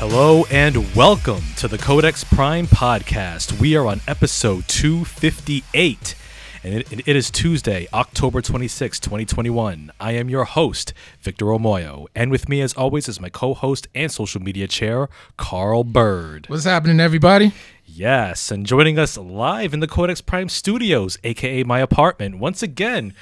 Hello and welcome to the Codex Prime Podcast. We are on episode 258, and it is Tuesday, October 26, 2021. I am your host, Victor Omoyo, and with me as always is my co-host and social media chair, Carl Bird. What's happening, everybody? Yes, and joining us live in the Codex Prime Studios, aka my apartment, once again,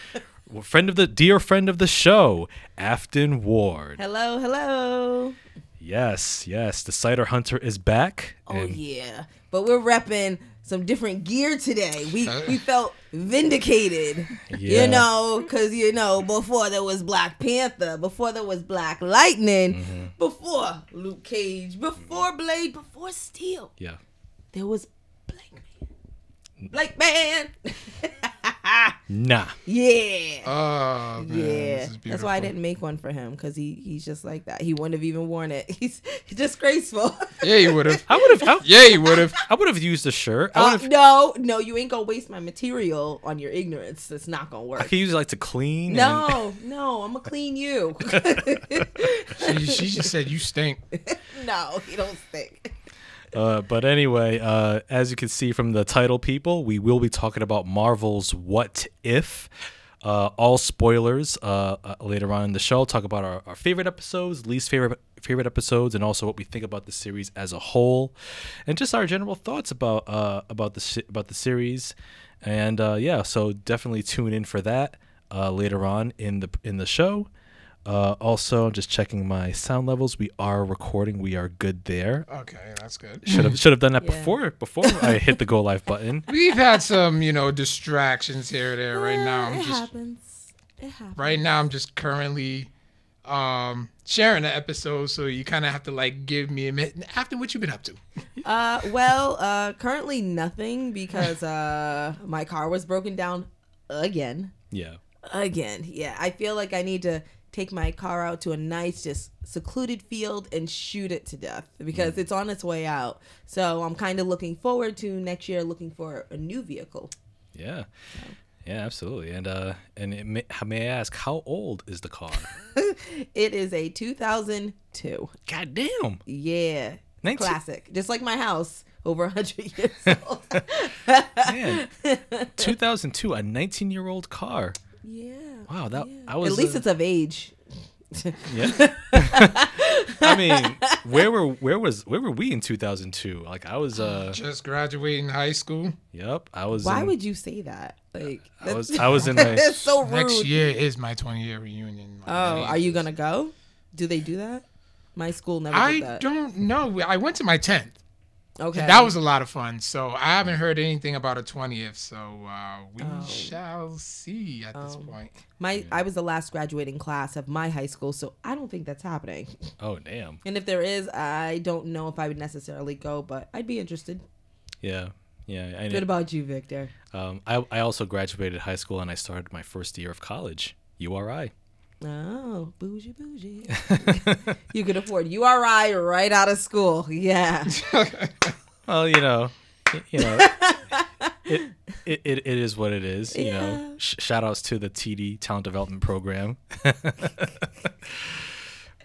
dear friend of the show, Afton Ward. Hello, hello. Yes, the Cider Hunter is back. Oh, yeah. But we're repping some different gear today. We felt vindicated, yeah. Because, before there was Black Panther, before there was Black Lightning, mm-hmm. before Luke Cage, before Blade, before Steel. Yeah. There was Blank Man. Nah. Yeah. Oh, man. Yeah. That's why I didn't make one for him, because he's just like that. He wouldn't have even worn it. He's disgraceful. Yeah, he would have. I would have used a shirt. No, you ain't gonna waste my material on your ignorance. That's not gonna work. I could use it to clean. No, I'm gonna clean you. She just said you stink. No, you don't stink. But anyway, as you can see from the title, people, we will be talking about Marvel's What If. All spoilers later on in the show. Talk about our favorite episodes, least favorite episodes, and also what we think about the series as a whole, and just our general thoughts about the series. And so definitely tune in for that later on in the show. Also, I'm just checking my sound levels. We are recording. We are good there. Okay, that's good. Should have done that before I hit the go live button. We've had some, distractions here or there. Right now, it happens. Right now, I'm just currently sharing the episode, so you kind of have to give me a minute. After what you been up to? Currently nothing because my car was broken down again. Yeah. I feel like I need to take my car out to a nice, just secluded field and shoot it to death because it's on its way out. So I'm kind of looking forward to next year, looking for a new vehicle. Yeah. So. Yeah, absolutely. And may I ask, how old is the car? It is a 2002. Goddamn. Yeah. Classic. Just like my house. Over 100 years old. Man. 2002, a 19-year-old car. Yeah. Wow, I was. At least it's of age. Yeah. I mean, where were we in 2002? Like I was just graduating high school. Yep, I was. Why would you say that? Like I was in. That's so rude. Next year is my 20-year reunion. Are you gonna go? Do they do that? My school never. I did that. Don't know. I went to my 10th. Okay. And that was a lot of fun. So I haven't heard anything about a 20th. So we shall see at this point. I was the last graduating class of my high school, so I don't think that's happening. Oh, damn. And if there is, I don't know if I would necessarily go, but I'd be interested. Yeah. Yeah. I know. What about you, Victor? I also graduated high school, and I started my first year of college, URI. Oh, bougie. You could afford URI right out of school. Yeah. Well, it is what it is. Yeah. Shout outs to the TD Talent Development Program.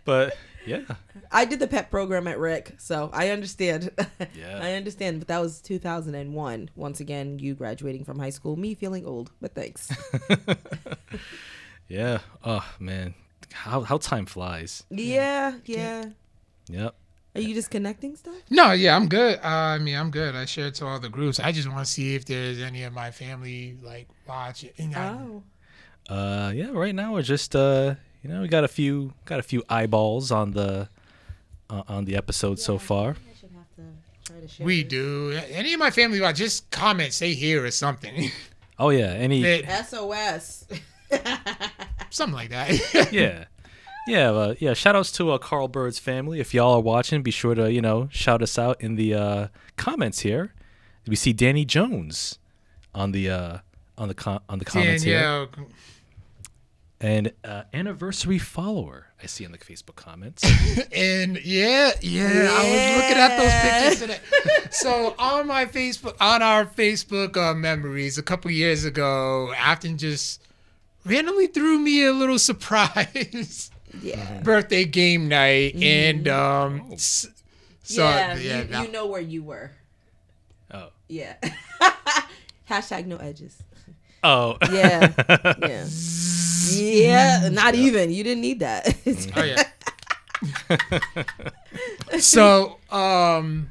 But yeah, I did the pet program at Rick, so I understand. Yeah, I understand. But that was 2001. Once again, you graduating from high school, me feeling old. But thanks. Yeah. Oh, man. How time flies. Yeah. Yep. Are you just connecting stuff? No, yeah, I'm good. I'm good. I shared to all the groups. I just want to see if there's any of my family, watch it. Yeah, right now we're just, we got a few eyeballs on the episode so far. I should have to try to share we this. Do. Any of my family, just comment, say here or something. Oh, yeah. SOS. Something like that. Yeah. Shout outs to Carl Bird's family. If y'all are watching, be sure to shout us out in the comments here. We see Danny Jones on the comments here, and anniversary follower I see in the Facebook comments. And I was looking at those pictures today. So on our Facebook memories a couple years ago, Afton just randomly threw me a little surprise birthday game night, and So, you know where you were. Oh. Yeah. Hashtag no edges. Oh. Yeah. Yeah. Yeah. Not even. You didn't need that. Oh, yeah. So, and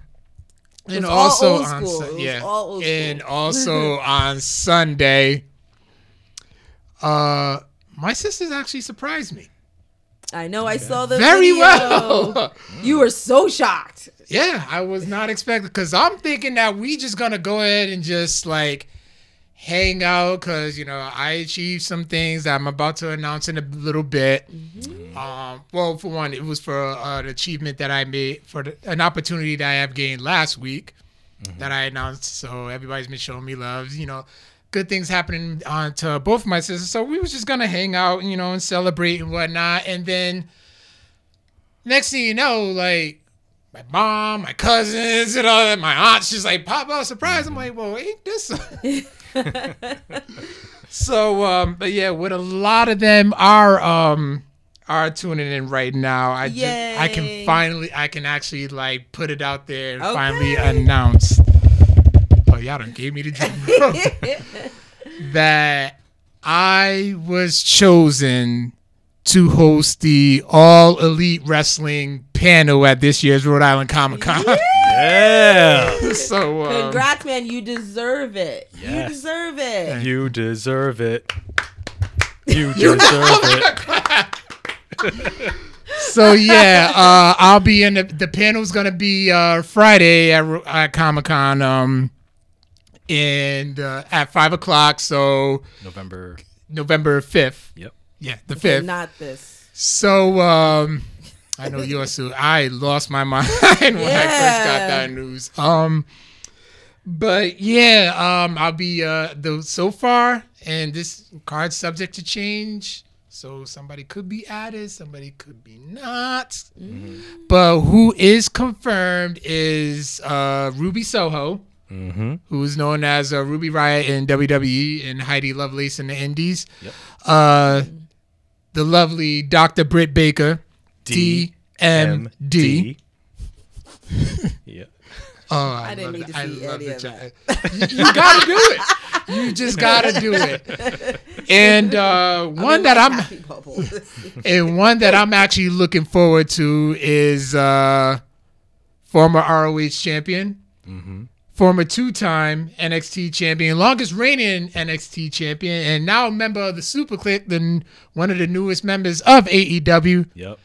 also on Sunday, my sisters actually surprised me. I know. I saw the video. Well. You were so shocked. Yeah, I was not expecting, because I'm thinking that we just gonna go ahead and just like hang out, because I achieved some things that I'm about to announce in a little bit. Mm-hmm. Well, for one, it was for an achievement that I made for an opportunity that I have gained last week, mm-hmm. that I announced. So everybody's been showing me love. Good things happening to both of my sisters. So we was just going to hang out, and celebrate and whatnot. And then next thing you know, like my mom, my cousins, and all that, my aunt's just like, pop out, surprise. I'm like, well, ain't this? So, but yeah, with a lot of them are tuning in right now. I can actually like put it out there and finally announce. Y'all done gave me the dream. That I was chosen to host the All Elite Wrestling panel at this year's Rhode Island Comic Con. Yeah. So congrats, man. You deserve it. Yes. You deserve it. You deserve it. You deserve it. So, yeah, I'll be in the panel's going to be Friday at Comic Con. And at 5:00, so November 5th. Yep. Yeah, the 5th. Not this. So I know Uatu. I lost my mind when I first got that news. But yeah, I'll be so far, and this card's subject to change. So somebody could be added, somebody could be not. Mm-hmm. But who is confirmed is Ruby Soho. Mm-hmm. Who's known as Ruby Riot in WWE and Heidi Lovelace in the Indies. Yep. The lovely Dr. Britt Baker, DMD. Yeah. I didn't need to see any of that. You gotta do it. You just gotta do it. And one that I'm actually looking forward to is former ROH champion. Mm-hmm. Former two-time NXT champion, longest reigning NXT champion, and now a member of the Super Clique, one of the newest members of AEW. Yep.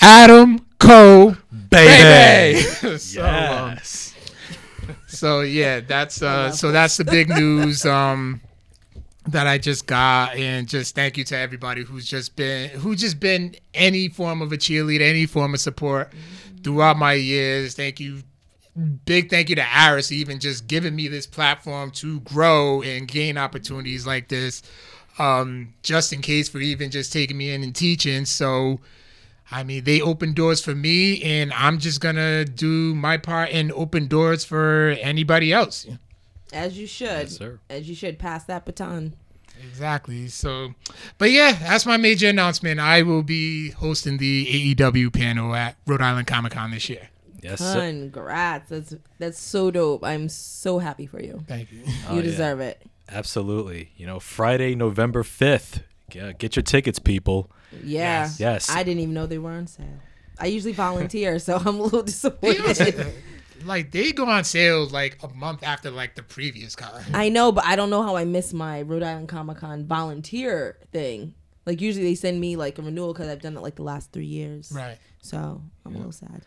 Adam Cole, baby. So, yes. So yeah, that's that's the big news that I just got, and just thank you to everybody who's just been any form of a cheerleader, any form of support throughout my years. Thank you. Big thank you to Aris, even just giving me this platform to grow and gain opportunities like this, just in case, for even just taking me in and teaching. So, I mean, they opened doors for me, and I'm just going to do my part and open doors for anybody else. As you should. Yes, sir. As you should. Pass that baton. Exactly. So, but yeah, that's my major announcement. I will be hosting the AEW panel at Rhode Island Comic Con this year. Yes. Congrats. That's so dope. I'm so happy for you. Thank you. You deserve it. Absolutely. Friday, November 5th. Get your tickets, people. Yeah. Yes. I didn't even know they were on sale. I usually volunteer, so I'm a little disappointed. Like, they go on sale like a month after like the previous con. I know, but I don't know how I missed my Rhode Island Comic Con volunteer thing. Like, usually they send me like a renewal because I've done it like the last 3 years. Right. So I'm a little sad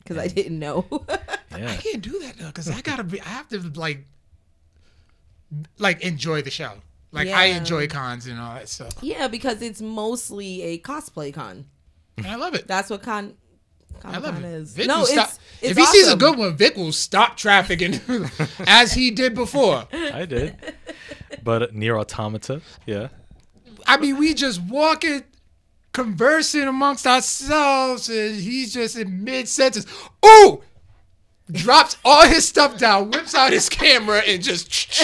because I didn't know. Yeah. I can't do that though, because I have to like enjoy the show. Like I enjoy cons and all that stuff. Yeah, because it's mostly a cosplay con. And I love it. That's what Comic-Con is. Vic if he awesome. Sees a good one, Vic will stop trafficking as he did before. I did, but Nier Automata. Yeah. I mean, we just walking, conversing amongst ourselves, and he's just in mid-sentence. Ooh! Drops all his stuff down, whips out his camera, and just...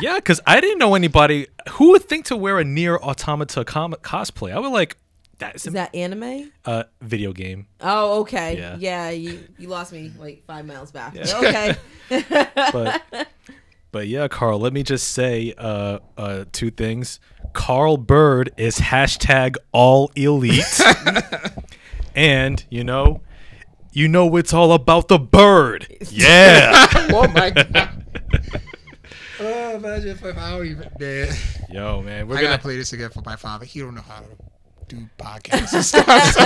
Yeah, because I didn't know anybody who would think to wear a Nier Automata cosplay. I would like... Is that anime? Video game. Oh, okay. Yeah, you lost me like 5 miles back. Yeah. Okay. But yeah, Carl, let me just say two things. Carl Bird is #AllElite. And, you know it's all about the bird. Yeah. Oh, my God. Oh, imagine if I were even dead. Yo, man. We're going to play this again for my father. He don't know how to do podcasts and stuff. So.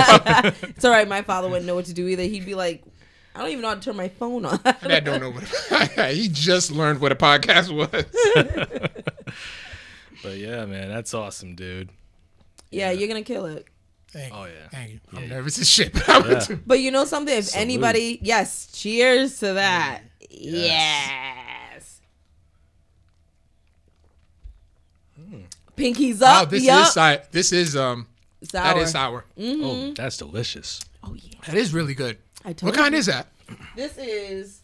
It's all right. My father wouldn't know what to do either. He'd be like, I don't even know how to turn my phone on. I don't know what he just learned what a podcast was. But yeah, man, that's awesome, dude. Yeah, you're going to kill it. Thank you. I'm nervous as shit. But you know something? If anybody, yes, cheers to that. Yes. Pinkies up. Wow, this is sour. That is sour. Mm-hmm. Oh, that's delicious. Oh yeah. That is really good. What kind is that? This is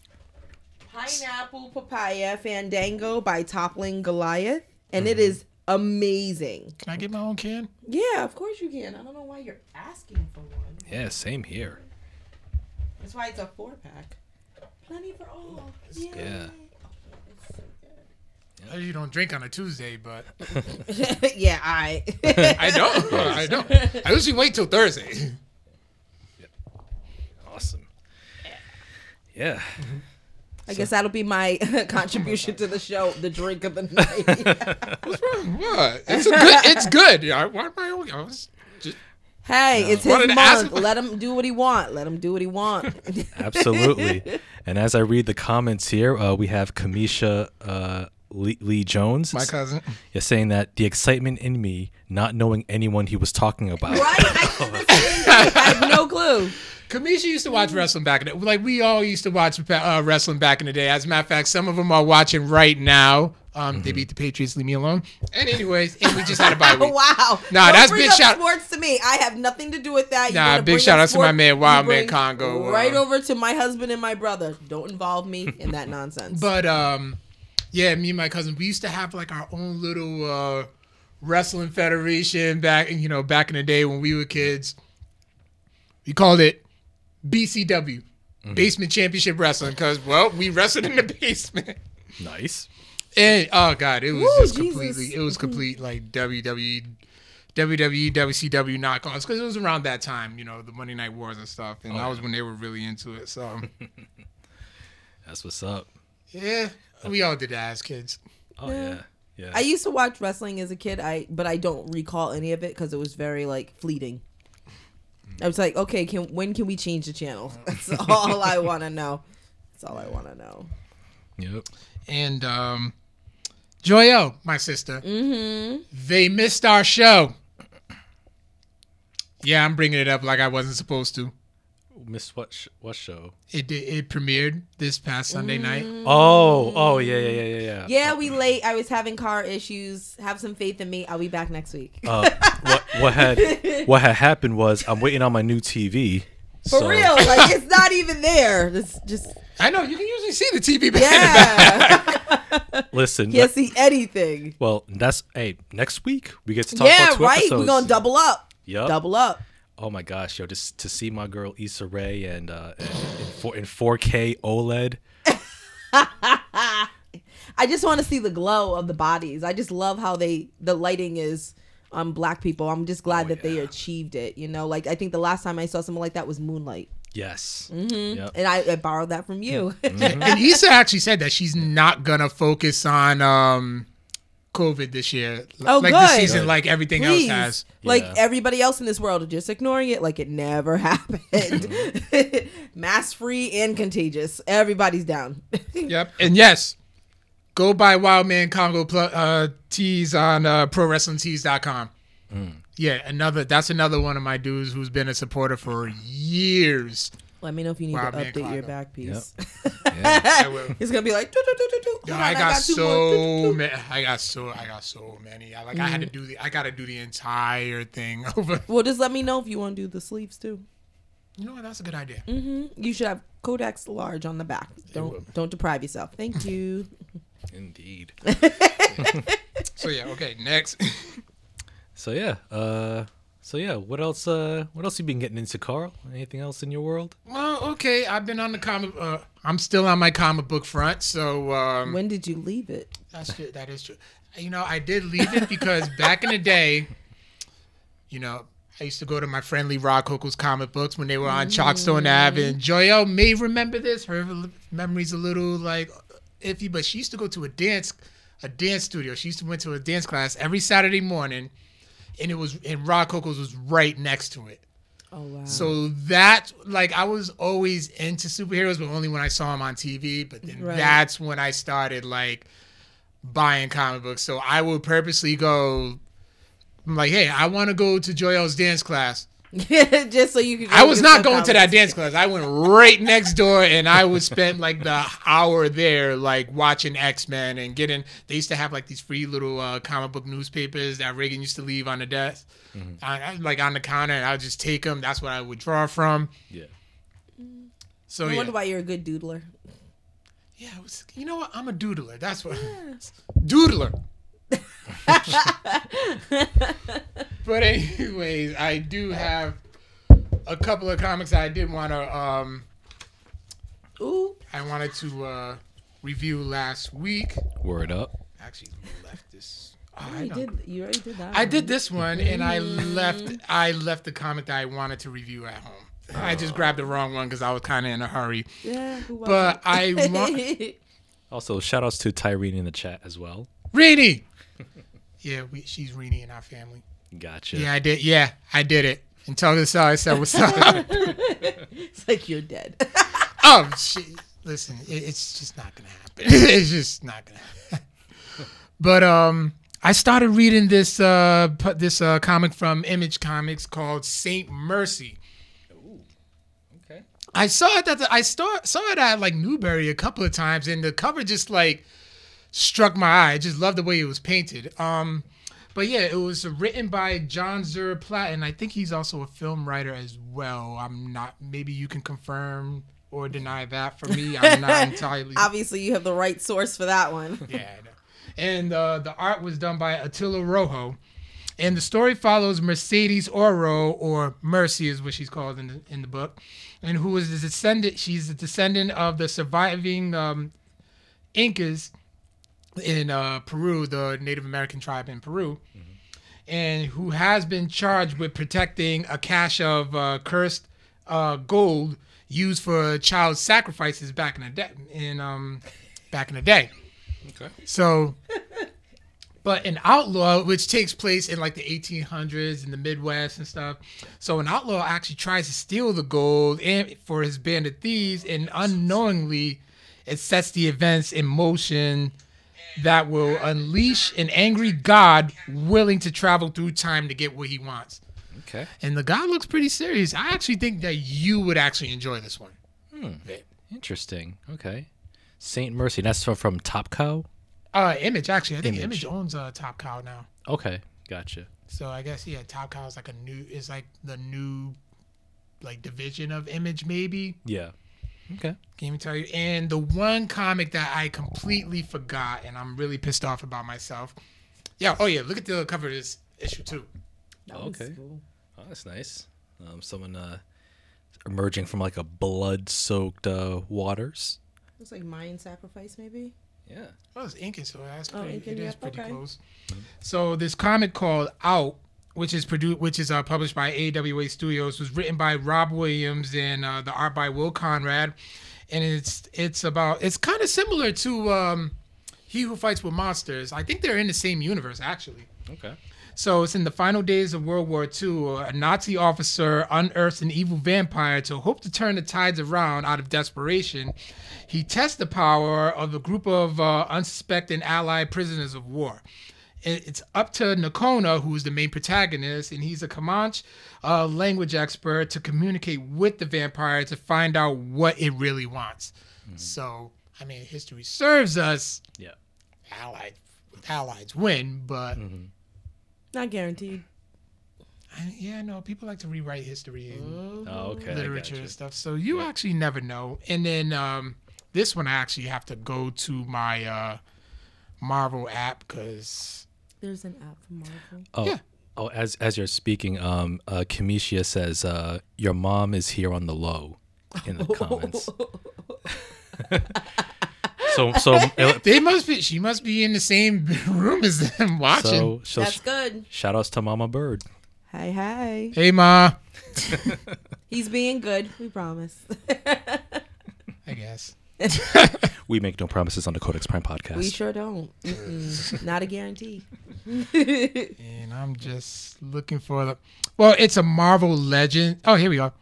Pineapple Papaya Fandango by Toppling Goliath, and it is amazing. Can I get my own can? Yeah, of course you can. I don't know why you're asking for one. Yeah, same here. That's why it's a 4-pack. Plenty for all. Yeah. It's so good. Yeah. You don't drink on a Tuesday, but yeah, I don't. I usually wait till Thursday. Awesome. Yeah. Mm-hmm. I guess that'll be my contribution to the show, the drink of the night. What's wrong? What? It's good. Yeah, why am I only? It's his month. Let him do what he wants. Absolutely. And as I read the comments here, we have Kamisha Lee Jones, my cousin, is saying that the excitement in me, not knowing anyone he was talking about. Right? I have no clue. Kamisha used to watch wrestling back in the day. Like, we all used to watch wrestling back in the day. As a matter of fact, some of them are watching right now. They beat the Patriots. Leave me alone. And anyways, we just had a bye week. Wow. Nah, that's big shout. Sports to me. I have nothing to do with that. Nah, big shout out to my man, Wildman Congo. Right over to my husband and my brother. Don't involve me in that nonsense. But, yeah, me and my cousin, we used to have, like, our own little wrestling federation back in the day when we were kids. We called it BCW, Basement Championship Wrestling, because, we wrestled in the basement. Nice. And, oh, God, it was complete, like, WWE, WCW knockoffs, because it was around that time, the Monday Night Wars and stuff, and that was when they were really into it, so. That's what's up. Yeah, we all did that as kids. Oh, yeah. I used to watch wrestling as a kid, but I don't recall any of it, because it was very, like, fleeting. I was like, okay, when can we change the channel? That's all I want to know. Yep. And Joyo, my sister, they missed our show. Yeah, I'm bringing it up like I wasn't supposed to. Missed what show? It premiered this past Sunday night. Oh, yeah. Yeah, we late. I was having car issues. Have some faith in me. I'll be back next week. What had happened was I'm waiting on my new TV. For real, like it's not even there. It's just I know you can usually see the TV back in the back. Listen, can't see anything. Well, next week we get to talk about 2 episodes. We're gonna double up. Yep. Oh my gosh, yo! Just to see my girl Issa Rae in 4K OLED. I just want to see the glow of the bodies. I just love how the lighting is on black people. I'm just glad that they achieved it. Like I think the last time I saw something like that was Moonlight. Yes. Mm-hmm. Yep. And I borrowed that from you. And Issa actually said that she's not gonna focus on COVID this year, this season, like everything else has. Like everybody else in this world, just ignoring it like it never happened. Mask free and contagious. Everybody's down. Yep. And yes, go buy Wildman Congo tees on ProWrestlingTees.com. Yeah, that's another one of my dudes who's been a supporter for years. Let me know if you need to update your back piece. Yep. Yeah, I will. It's gonna be like. I got so many. I I gotta do the entire thing over. Well, just let me know if you want to do the sleeves too. You know what? That's a good idea. Mm-hmm. You should have Codex large on the back. Don't deprive yourself. Thank you. Indeed. So yeah. Okay. Next. So yeah. So yeah, what else you been getting into, Carl? Anything else in your world? Well, okay, I've been on the comic. I'm still on my comic book front. So when did you leave it? That's true. That is true. You know, I did leave it because back in the day, you know, I used to go to my friendly Rod Coco's comic books when they were on Chalkstone Ave, and Joyelle may remember this. Her memory's a little like iffy, but she used to go to a dance studio. She used to went to a dance class every Saturday morning. And it was, and Rod Coco's was right next to it. Oh wow! So that, like, I was always into superheroes, but only when I saw them on TV. But then That's when I started like buying comic books. So I would purposely go. I'm like, hey, I want to go to Joyelle's dance class. Just so you could. I was not going to that dance class. I went right next door, and I would spend like the hour there, like watching X-Men and getting. They used to have like these free little comic book newspapers that Reagan used to leave on the desk, like on the counter, and I would just take them. That's what I would draw from. Yeah. So I wonder why you're a good doodler. Yeah, it was, you know what? I'm a doodler. That's what. Yeah. Doodler. But anyways, I do have a couple of comics I did want to review last week. Word up. Actually, left this. You already did that. I did this one, and I left the comic that I wanted to review at home. Oh. I just grabbed the wrong one because I was kind of in a hurry. Yeah. But I want. Also, shout outs to Tyrene in the chat as well. Reenie. Yeah, she's Reenie in our family. Gotcha. Yeah, I did it. And Tony saw I said, what's up? It's like you're dead. Oh, shit. Listen, it's just not going to happen. It's just not going to happen. But I started reading this comic from Image Comics called Saint Mercy. Ooh, okay. I saw it at like Newberry a couple of times, and the cover just like struck my eye. I just loved the way it was painted. But yeah, it was written by John Zur Platt, and I think he's also a film writer as well. I'm not. Maybe you can confirm or deny that for me. I'm not entirely. Obviously, you have the right source for that one. Yeah, I know. And the art was done by Attila Rojo, and the story follows Mercedes Oro, or Mercy, is what she's called in the book, and who is the descendant. She's the descendant of the surviving Incas. In Peru, the Native American tribe in Peru, and who has been charged with protecting a cache of cursed gold used for child sacrifices back in the day. Okay. So, but an outlaw, which takes place in like the 1800s in the Midwest and stuff. So an outlaw actually tries to steal the gold and for his band of thieves, and unknowingly, it sets the events in motion that will unleash an angry god willing to travel through time to get what he wants. Okay. And the god looks pretty serious. I actually think that you would actually enjoy this one. Interesting. Okay. Saint Mercy. That's from Top Cow? Image, actually. I think Image owns Top Cow now. Okay. Gotcha. So I guess, yeah, Top Cow is like the new division of Image, maybe. Yeah. Okay. Can't even tell you. And the one comic that I completely forgot, and I'm really pissed off about myself. Yeah. Oh yeah. Look at the cover of this issue too. Oh, okay. Cool. Oh, that's nice. Someone emerging from like a blood-soaked waters. It's like Mayan sacrifice, maybe. Yeah. Well, it's Incan, so that's pretty close. Mm-hmm. So this comic called Out, which is published by AWA Studios, was written by Rob Williams and the art by Will Conrad, and it's kind of similar to He Who Fights with Monsters. I think they're in the same universe, actually. Okay. So it's in the final days of World War II. A Nazi officer unearths an evil vampire to hope to turn the tides around out of desperation. He tests the power of a group of unsuspecting Allied prisoners of war. It's up to Nakona, who's the main protagonist, and he's a Comanche language expert, to communicate with the vampire to find out what it really wants. Mm-hmm. So, I mean, history serves us. Yeah. Allies win, but not guaranteed. No, people like to rewrite history and literature and stuff. So you actually never know. And then this one, I actually have to go to my Marvel app because. There's an app for Marvel. Oh, yeah. Oh, as you're speaking, Kamisha says, your mom is here on the low in the comments. So they must be. She must be in the same room as them watching. So that's good. Shout outs to Mama Bird. Hi. Hey, Ma. He's being good. We promise. I guess. We make no promises on the Codex Prime podcast. We sure don't. Not a guarantee. And I'm just looking for the. Well, it's a Marvel legend. Oh, here we are.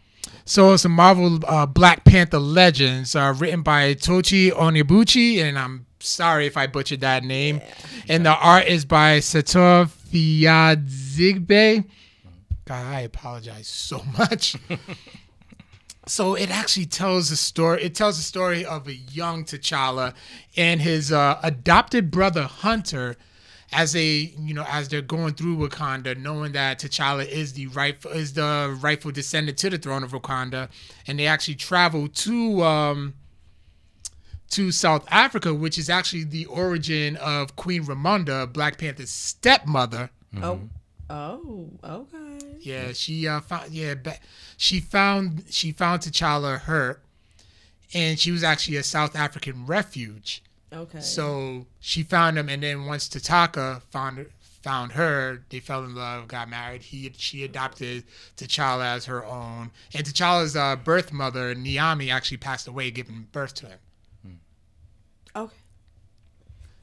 So it's a Marvel Black Panther Legends written by Tochi Onibuchi, and I'm sorry if I butchered that name. Yeah. And the art is by Sator Fiadzigbe. God, I apologize so much. So it actually tells a story. It tells the story of a young T'Challa and his adopted brother Hunter, as they're going through Wakanda, knowing that T'Challa is the rightful descendant to the throne of Wakanda, and they actually travel to South Africa, which is actually the origin of Queen Ramonda, Black Panther's stepmother. Mm-hmm. Oh, okay. Yeah, she found T'Challa hurt, and she was actually a South African refuge. Okay. So she found him, and then once T'Chaka found her, they fell in love, got married. She adopted T'Challa as her own, and T'Challa's birth mother, Niamey, actually passed away, giving birth to him. Okay.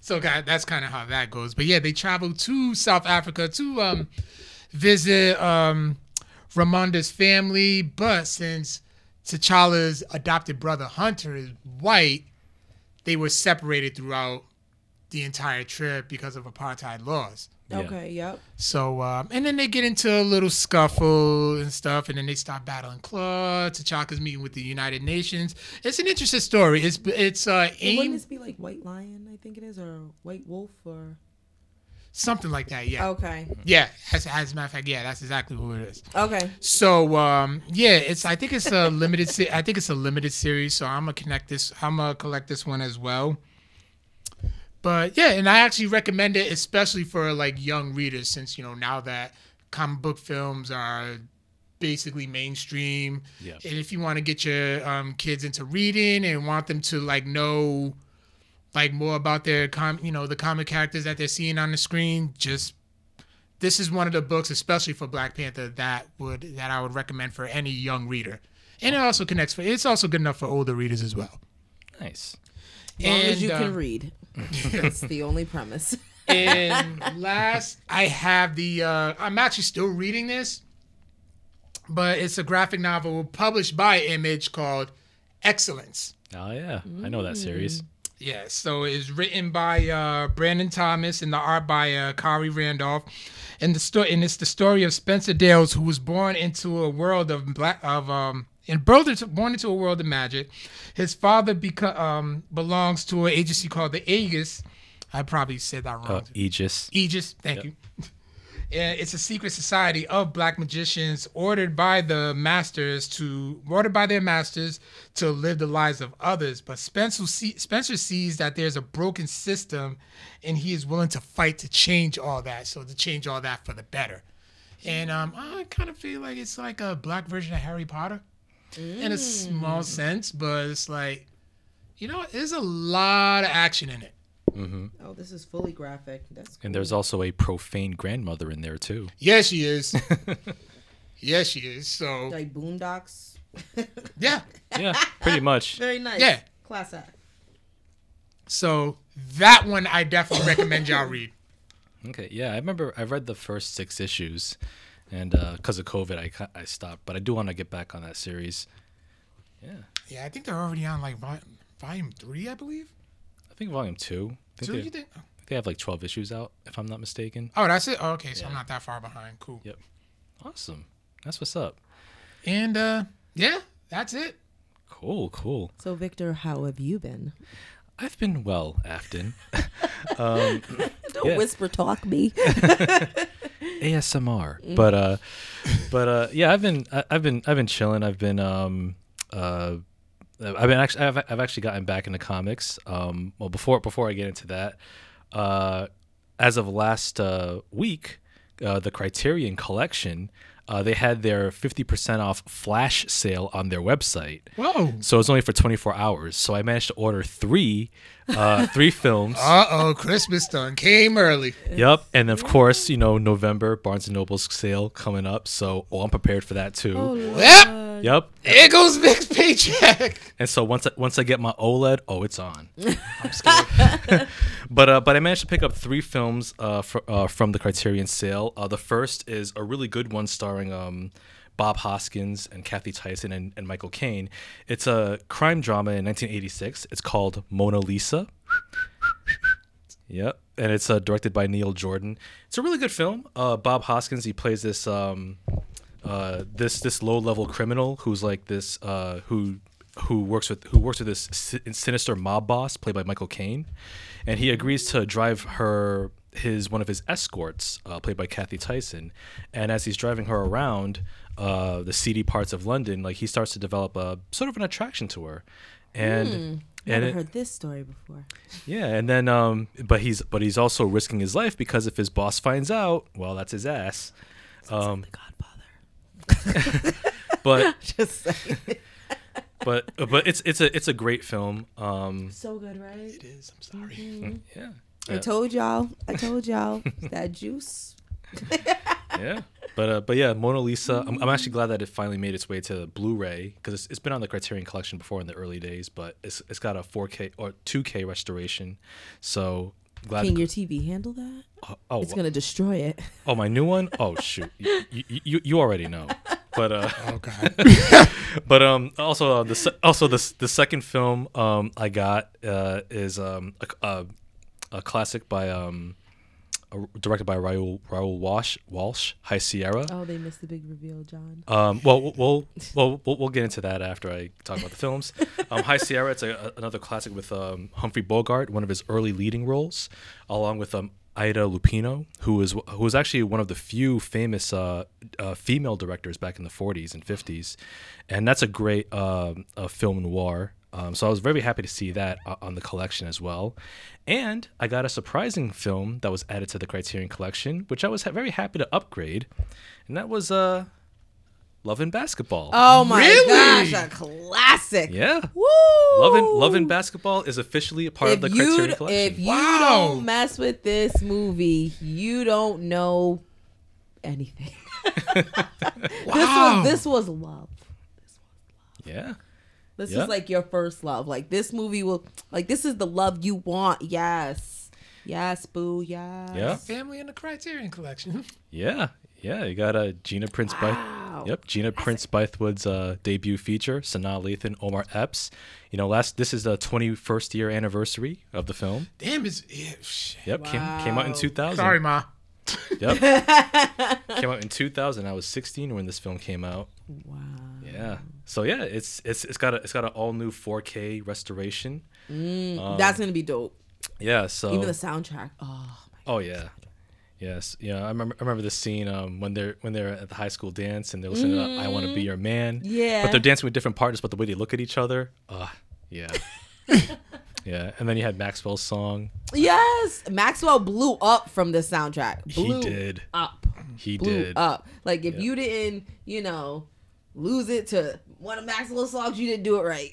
So God, that's kind of how that goes. But yeah, they traveled to South Africa to visit Ramonda's family. But since T'Challa's adopted brother Hunter is white, they were separated throughout the entire trip because of apartheid laws. Yeah. Okay, yep. So and then they get into a little scuffle and stuff, and then they start battling Claw. T'Chaka's meeting with the United Nations. It's an interesting story. Wouldn't this be like White Lion, I think it is, or White Wolf, or something like that? Yeah. Okay. Yeah. As a matter of fact, yeah, that's exactly who it is. Okay. So yeah, I think it's a limited series. So I'm gonna collect this one as well. But yeah, and I actually recommend it, especially for like young readers, since now that comic book films are basically mainstream, yeah. And if you want to get your kids into reading and want them to like know like more about their the comic characters that they're seeing on the screen, this is one of the books, especially for Black Panther, that I would recommend for any young reader, and it also it's also good enough for older readers as well. Nice, as long as you can read. That's the only premise. And last, I have I'm actually still reading this, but it's a graphic novel published by Image called Excellence. Oh, yeah. I know that series. Yeah. So it's written by Brandon Thomas and the art by Kari Randolph. And it's the story of Spencer Dales, who was born into a world of born into a world of magic. His father belongs to an agency called the Aegis. I probably said that wrong. Aegis. Thank you. It's a secret society of black magicians ordered by their masters to live the lives of others. But Spencer sees that there's a broken system, and he is willing to fight to change all that. So to change all that for the better. And I kind of feel like it's like a black version of Harry Potter. In a small sense, but it's like, there's a lot of action in it. Mm-hmm. Oh, this is fully graphic. That's cool. And there's also a profane grandmother in there, too. Yes, she is. Yes, she is. So like Boondocks? Yeah. Yeah, pretty much. Very nice. Yeah. Class act. So that one I definitely recommend y'all read. Okay, yeah. I remember I read the first 6 issues. And because of COVID, I stopped. But I do want to get back on that series. Yeah. Yeah, I think they're already on like volume 3, I believe. I think volume 2. They have like 12 issues out, if I'm not mistaken. Oh, that's it? Oh, okay, so yeah. I'm not that far behind. Cool. Yep. Awesome. That's what's up. And yeah, that's it. Cool. So, Victor, how have you been? I've been well, Afton. Don't whisper talk me. ASMR, but yeah, I've been chilling. I've actually gotten back into comics. Well, before I get into that, as of last week, the Criterion Collection, they had their 50% off flash sale on their website. Whoa! So it was only for 24 hours. So I managed to order three films. Uh-oh, Christmas done came early. Yep. And of course, you know, November, Barnes & Noble's sale coming up. So I'm prepared for that, too. Oh, yep. Yep. There goes Vic's paycheck. And so once I get my OLED, it's on. I'm scared. But I managed to pick up three films from the Criterion sale. The first is a really good one starring Bob Hoskins and Kathy Tyson and Michael Caine. It's a crime drama in 1986. It's called Mona Lisa. Yep. And it's directed by Neil Jordan. It's a really good film. Bob Hoskins, he plays this this low-level criminal who's like this who works with this sinister mob boss played by Michael Caine, and he agrees to drive one of his escorts played by Kathy Tyson, and as he's driving her around the seedy parts of London, like he starts to develop a sort of an attraction to her, and I've heard this story before. Yeah, and then but he's also risking his life because if his boss finds out, well, that's his ass. Like The Godfather. But just saying. But it's a great film. So good, right? It is. I'm sorry. Mm-hmm. Yeah. Yeah. I told y'all that juice. Yeah. But yeah, Mona Lisa. Mm-hmm. I'm actually glad that it finally made its way to Blu-ray because it's been on the Criterion Collection before in the early days, but it's got a 4K or 2K restoration. So glad. Can your TV handle that? It's gonna destroy it. Oh, my new one. Oh shoot, you already know. But oh god. But also the second film I got is a classic by directed by Raoul Walsh, High Sierra. Oh, they missed the big reveal, John. We'll get into that after I talk about the films. High Sierra, it's another classic with Humphrey Bogart, one of his early leading roles, along with Ida Lupino, who was actually one of the few famous female directors back in the 40s and 50s, and that's a great film noir. So I was very happy to see that on the collection as well. And I got a surprising film that was added to the Criterion Collection, which I was very happy to upgrade. And that was Love and Basketball. Oh, my gosh, a classic. Yeah. Woo! Love and Basketball is officially a part of the Criterion Collection. If you don't mess with this movie, you don't know anything. This was love. Yeah. This is like your first love. Like this movie will, like this is the love you want. Yes. Yes, boo. Yes. Yeah. Family in the Criterion Collection. Yeah. Yeah. You got a Gina Prince. Wow. Gina Prince Bythewood's debut feature, Sanaa Lathan, Omar Epps. You know, this is the 21st year anniversary of the film. Damn. Yep. Wow. Came out in 2000. Sorry, Ma. Yep. Came out in 2000. I was 16 when this film came out. Wow. Yeah. So yeah, it's got an all new 4K restoration. That's gonna be dope. Yeah. So even the soundtrack. Oh my God. Yeah. Yes. Yeah. I remember the scene when they're at the high school dance and they're listening to "I Want to Be Your Man." Yeah. But they're dancing with different partners, but the way they look at each other. Yeah. Yeah, and then you had Maxwell's song. Yes, Maxwell blew up from the soundtrack. He did. Like if you didn't, you know, lose it to one of Maxwell's songs, you didn't do it right.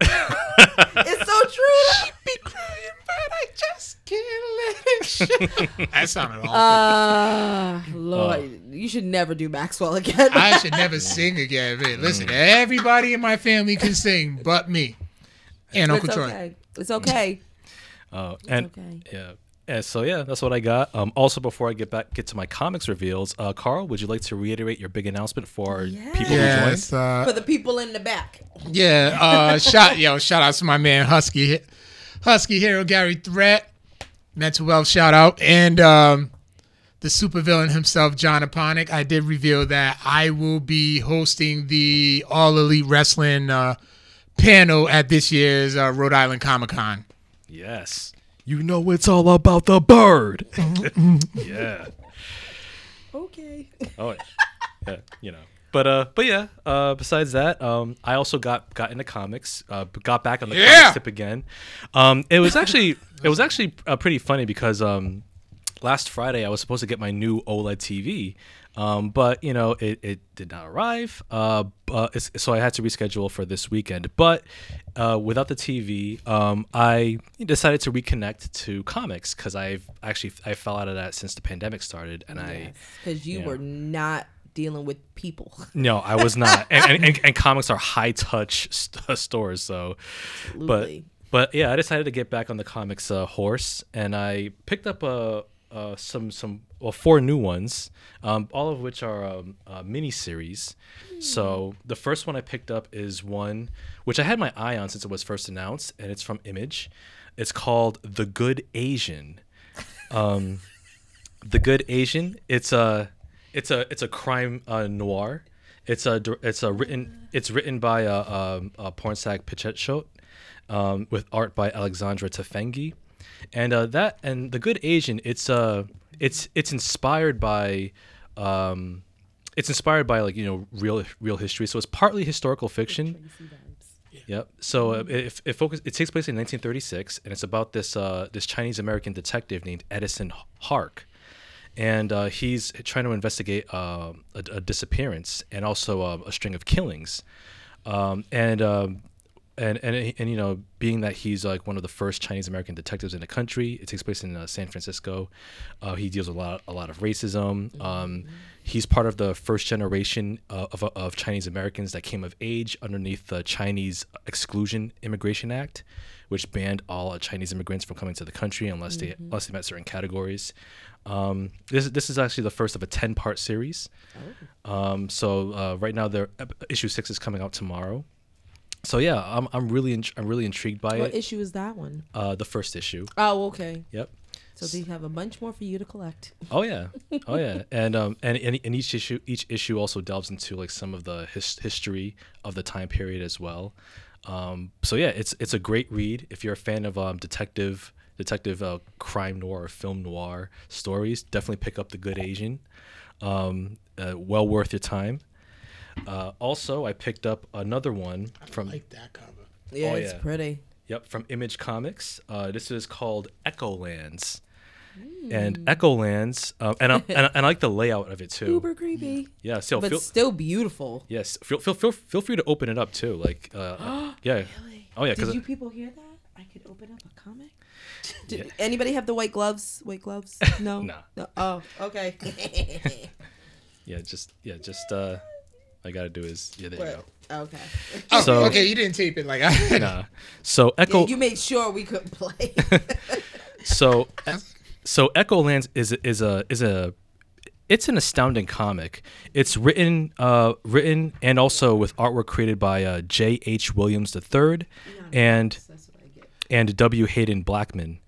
It's so true. She'd be crying, but I just can't let it show. That sounded awful. Lord, you should never do Maxwell again. I should never sing again. Man, listen, everybody in my family can sing, but me. And Uncle Troy. Okay. It's okay. Yeah. And so yeah, that's what I got. Also, before I get to my comics reveals, Carl, would you like to reiterate your big announcement for people who joined? For the people in the back. Yeah. Shout out to my man Husky Hero Gary Threat, mental wealth shout out, and the supervillain himself, John Aponic. I did reveal that I will be hosting the All Elite Wrestling panel at this year's Rhode Island Comic Con. Yes. You know it's all about the bird. Yeah. Okay. Oh, yeah, you know. But yeah. Besides that, I also got into comics. Got back on the comics tip again. It was actually pretty funny because last Friday I was supposed to get my new OLED TV, but you know it did not arrive. So I had to reschedule for this weekend. But without the TV, I decided to reconnect to comics because I fell out of that since the pandemic started, and because you were not dealing with people. No, I was not. and comics are high touch stores, so absolutely. But yeah, I decided to get back on the comics horse, and I picked up four new ones, all of which are mini series. So the first one I picked up is one which I had my eye on since it was first announced, and it's from Image. It's called The Good Asian. The Good Asian. It's a crime noir. It's written by Pornsak Pichetto. With art by Alexandra Tefengi, and The Good Asian, it's inspired by real history. So it's partly historical fiction. Yep. So it takes place in 1936, and it's about this Chinese American detective named Edison Hark, and he's trying to investigate a disappearance and also a string of killings, And you know, being that he's like one of the first Chinese American detectives in the country, it takes place in San Francisco. He deals with a lot of racism. He's part of the first generation of Chinese Americans that came of age underneath the Chinese Exclusion Immigration Act, which banned all Chinese immigrants from coming to the country unless they met certain categories. This is actually the first of a 10-part series. Oh. Right now, issue 6 is coming out tomorrow. So yeah, I'm really intrigued by it. What issue is that one? The first issue. Oh, okay. Yep. So they have a bunch more for you to collect. Oh yeah. And each issue also delves into like some of the history of the time period as well. So yeah, it's a great read if you're a fan of detective crime noir or film noir stories. Definitely pick up The Good Asian. Well worth your time. Also, I picked up another one from. I like that cover. Yeah, oh, it's pretty. Yep, from Image Comics. This is called Echolands, and I like the layout of it too. Uber creepy. Yeah, still beautiful. Yes, feel free to open it up too. Like, yeah. Really? Oh yeah. Did you people hear that? I could open up a comic. Did anybody have the white gloves? White gloves? No. No. Oh, okay. Yeah. I gotta do is yeah. There what? You go. Okay. So, okay, you didn't tape it like I. Nah. So Echo. Yeah, you made sure we could play. so Echolands is an astounding comic. It's written and also with artwork created by J.H. Williams III and W. Hayden Blackman.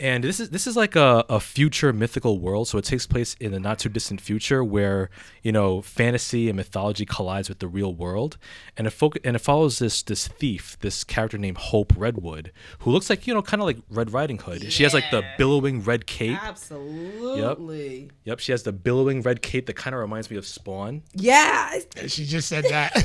And this is like a future mythical world, so it takes place in the not too distant future where, you know, fantasy and mythology collides with the real world, and it follows this thief, this character named Hope Redwood, who looks like, you know, kind of like Red Riding Hood. Yeah. She has like the billowing red cape. Absolutely. Yep. She has the billowing red cape that kind of reminds me of Spawn. Yeah. She just said that.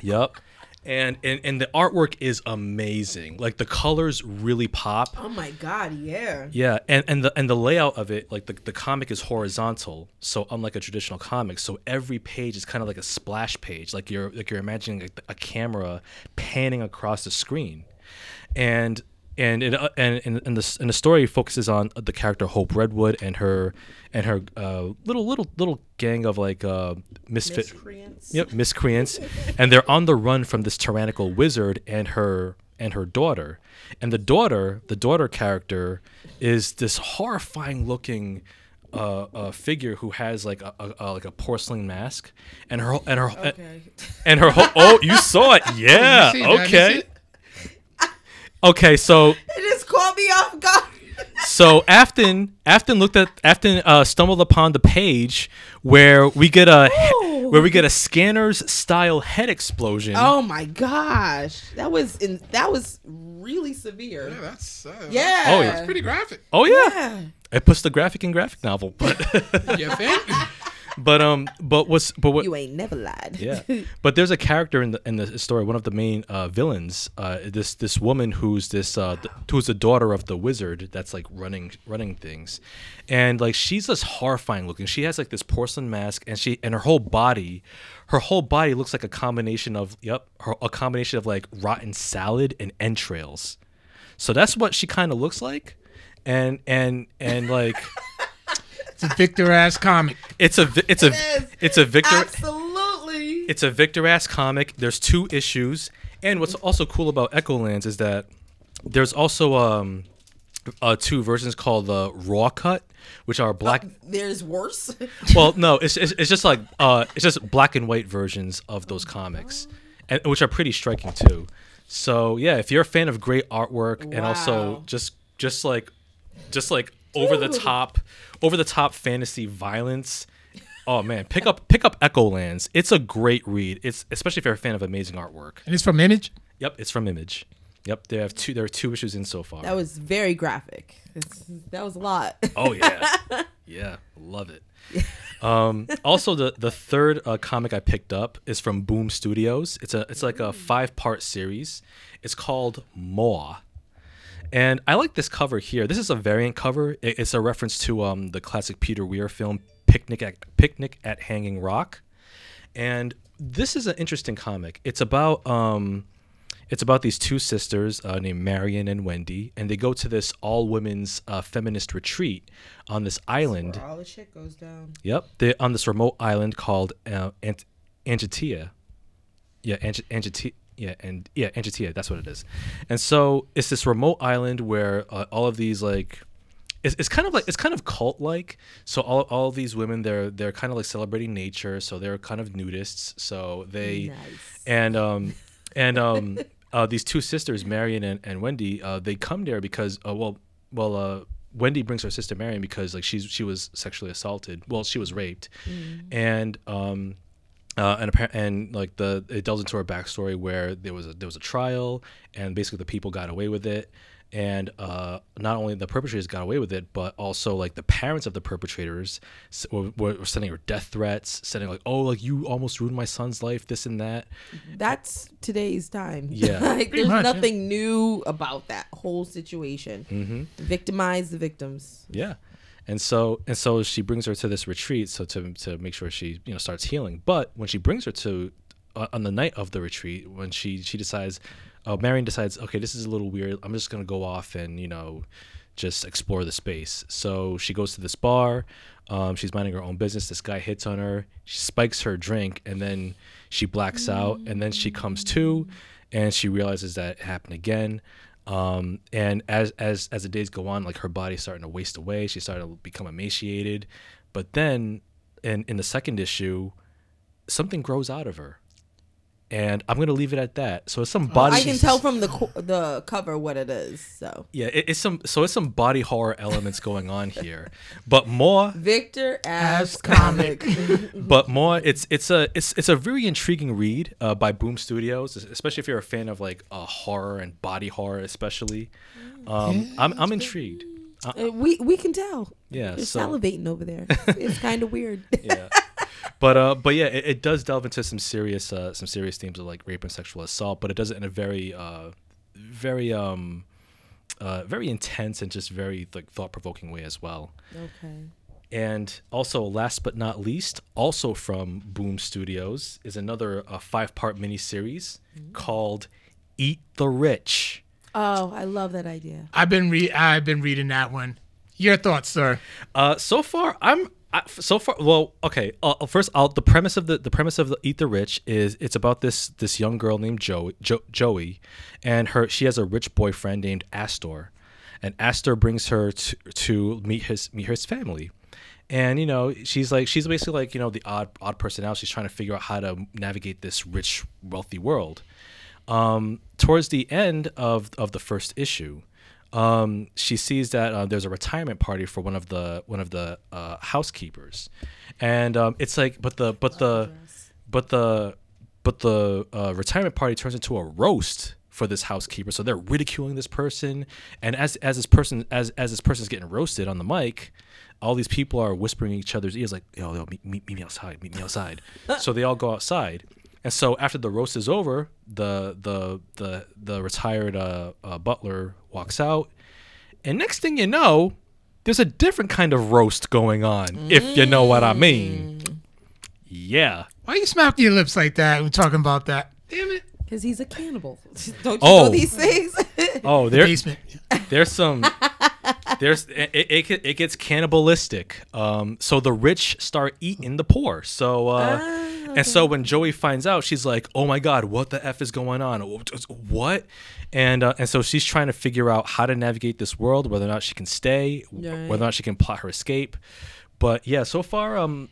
Yep. And the artwork is amazing. Like the colors really pop. Oh my god, yeah. Yeah, and the layout of it, like the comic is horizontal, so unlike a traditional comic, so every page is kind of like a splash page, like you're imagining like a camera panning across the screen, and the story focuses on the character Hope Redwood and her little gang of like miscreants, and they're on the run from this tyrannical wizard and her daughter, and the daughter character is this horrifying looking figure who has like a porcelain mask, and her whole, oh, you saw it, yeah, okay. Okay, so it just caught me off guard. So Afton stumbled upon the page where we get a Scanners style head explosion. Oh my gosh, that was really severe. Yeah, that's yeah. Oh yeah, it's pretty graphic. Oh yeah. It puts the graphic in graphic novel, but yeah, But what you ain't never lied. Yeah. But there's a character in the story, one of the main villains, this woman who's the daughter of the wizard that's like running things, and like she's just horrifying looking. She has like this porcelain mask, and her whole body looks like a combination of like rotten salad and entrails. So that's what she kind of looks like, and like. It's a Victor-ass comic. It's a Victor-ass comic. There's 2 issues, and what's also cool about Echolands is that there's also 2 versions called the Raw Cut, which are black. There's worse. Well, no, it's just like it's just black and white versions of those comics, and which are pretty striking too. So yeah, if you're a fan of great artwork and also just like. Over the top fantasy violence. Oh man, pick up Echolands. It's a great read. It's especially if you're a fan of amazing artwork. And it's from Image? Yep, it's from Image. Yep, there are 2 issues in so far. That was very graphic. That was a lot. Oh yeah. Yeah, love it. Also the third comic I picked up is from Boom Studios. It's like a 5-part series. It's called Maw. And I like this cover here. This is a variant cover. It's a reference to the classic Peter Weir film, Picnic at Hanging Rock. And this is an interesting comic. It's about these 2 sisters named Marion and Wendy, and they go to this all-women's feminist retreat on this island. That's where all the shit goes down. Yep. They're on this remote island called Angitia. Yeah, Angitia. Angitia, that's what it is. And so it's this remote island where all of these like, it's kind of cult like. So all of these women, they're kind of like celebrating nature. So they're kind of nudists. So they, nice. These 2 sisters, Marion and Wendy, they come there because Wendy brings her sister Marion because like she was sexually assaulted. Well, she was raped, it delves into her backstory where there was a trial, and basically the people got away with it, and not only the perpetrators got away with it, but also like the parents of the perpetrators were sending her death threats, sending like, oh, like you almost ruined my son's life, this and that. That's today's time. Yeah, like there's nothing new about that whole situation. Mm-hmm. Victimize the victims. Yeah. And so she brings her to this retreat to make sure she starts healing. But when she brings her to on the night of the retreat, when she decides, Marion decides, okay, this is a little weird. I'm just gonna go off and just explore the space. So she goes to this bar. She's minding her own business. This guy hits on her. She spikes her drink, and then she blacks out. And then she comes to, and she realizes that it happened again. And as the days go on, like her body's starting to waste away. She's starting to become emaciated. But then in the second issue, something grows out of her. And I'm going to leave it at that. So it's some body. I can tell from the cover what it is. So yeah, it's some body horror elements going on here. But more Victor ass comic. But more it's a very intriguing read by Boom Studios, especially if you're a fan of like horror and body horror especially. I'm intrigued. We can tell. Yeah, you're salivating over there. It's kind of weird. Yeah. But yeah, it does delve into some serious themes of like rape and sexual assault, but it does it in a very very intense and just very like thought-provoking way as well. Okay. And also, last but not least, also from Boom Studios is another 5-part miniseries called "Eat the Rich." Oh, I love that idea. I've been reading that one. Your thoughts, sir? First, the premise of the Eat the Rich is it's about this young girl named Joey, and she has a rich boyfriend named Astor, and Astor brings her to meet his family, and she's basically like the odd person out. She's trying to figure out how to navigate this rich, wealthy world. Towards the end of the first issue, she sees that there's a retirement party for one of the housekeepers, and it's like, but the retirement party turns into a roast for this housekeeper. So they're ridiculing this person, and as this person's getting roasted on the mic, all these people are whispering in each other's ears like, yo, meet me outside. So they all go outside. And so after the roast is over, the retired butler walks out, and next thing you know, there's a different kind of roast going on, if you know what I mean. Yeah. Why you smacking your lips like that? We're talking about that. Damn it. Because he's a cannibal. Don't you know these things? It gets cannibalistic. So the rich start eating the poor. And so when Joey finds out, she's like, "Oh my God, what the F is going on? What?" And so she's trying to figure out how to navigate this world, whether or not she can stay, whether or not she can plot her escape. But yeah, so far I'm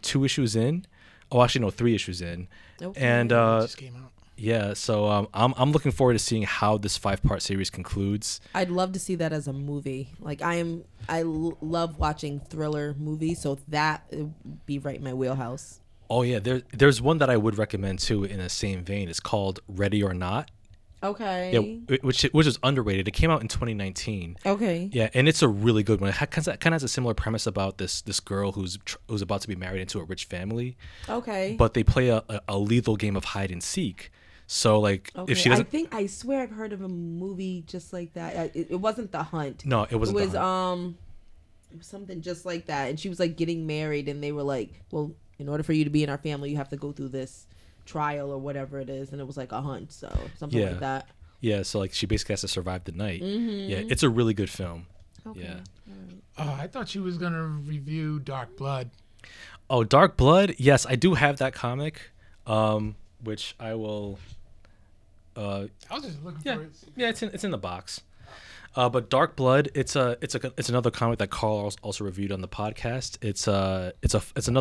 2 issues in. Oh, actually no, 3 issues in. Okay. And it just came out. Yeah, so I'm looking forward to seeing how this 5-part series concludes. I'd love to see that as a movie. Like I love watching thriller movies, so that would be right in my wheelhouse. Oh yeah, there's one that I would recommend too in the same vein. It's called Ready or Not. Okay. Yeah, which is underrated. It came out in 2019. Okay. Yeah, and it's a really good one. It kind of has a similar premise about this girl who's about to be married into a rich family. Okay. But they play a lethal game of hide and seek. So like, if she doesn't, I swear I've heard of a movie just like that. It wasn't The Hunt. No, it wasn't. It was The Hunt. Something just like that, and she was like getting married, and they were like, "Well, in order for you to be in our family, you have to go through this trial or whatever it is," and it was like a hunt, so something like that. Yeah, so like she basically has to survive the night. Mm-hmm. Yeah, it's a really good film. Okay. Yeah. Right. Oh, I thought she was gonna review Dark Blood. Oh, Dark Blood. Yes, I do have that comic, which I will. I was just looking for it. Yeah, it's in the box. But Dark Blood, it's another comic that Carl also reviewed on the podcast. It's another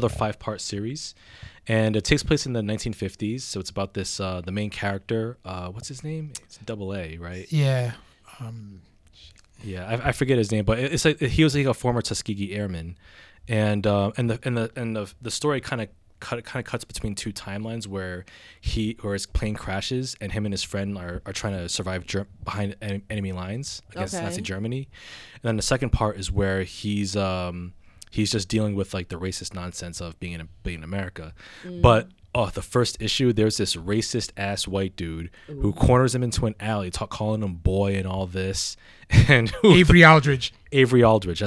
5-part series, and it takes place in the 1950s. So it's about this the main character. What's his name? It's AA, right? Yeah. Yeah, I forget his name, but it's like he was like a former Tuskegee Airman, and the story kind of cuts between 2 timelines where his plane crashes and him and his friend are trying to survive behind enemy lines against Nazi Germany. And then the second part is where he's just dealing with like the racist nonsense of being in America. Mm. But the first issue, there's this racist ass white dude who corners him into an alley, calling him boy and all this. And Avery Aldridge, that's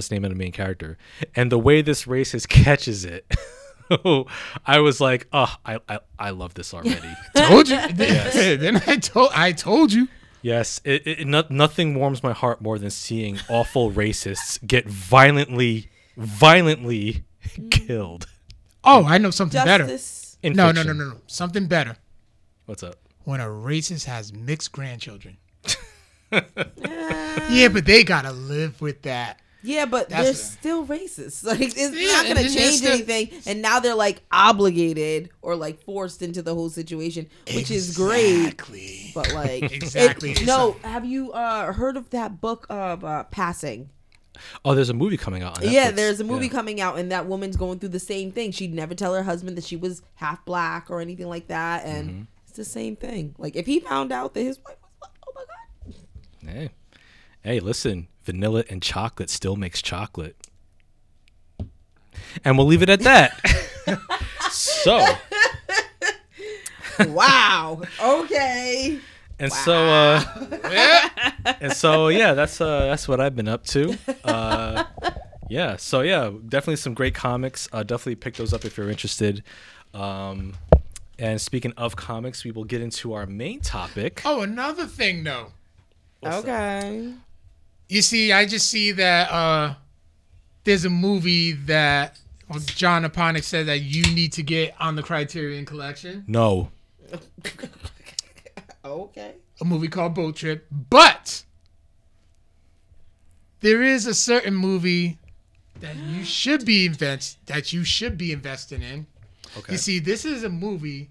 the name of the main character. And the way this racist catches it. I was like, I love this already. Told you. Yes. Then I told you. Yes. Nothing warms my heart more than seeing awful racists get violently killed. Oh, I know something better. No. Something better. What's up? When a racist has mixed grandchildren. Yeah, but they gotta live with that. Yeah, but they're still racist. Like it's not going to change anything. And now they're like obligated or like forced into the whole situation, which is great. But like have you heard of that book of Passing? Oh, there's a movie coming out on Netflix. Yeah, there's a movie coming out, and that woman's going through the same thing. She'd never tell her husband that she was half black or anything like that, and it's the same thing. Like if he found out that his wife was black, oh my God. Hey, listen. Vanilla and chocolate still makes chocolate. And we'll leave it at that. So. Wow. Okay. And so, that's what I've been up to. Yeah. So, yeah, definitely some great comics. Definitely pick those up if you're interested. And speaking of comics, we will get into our main topic. Oh, another thing, though. What's that? You see, I just see that there's a movie that John Aponic said that you need to get on the Criterion Collection. No. Okay. A movie called Boat Trip. But there is a certain movie that you should be investing in. Okay. You see, this is a movie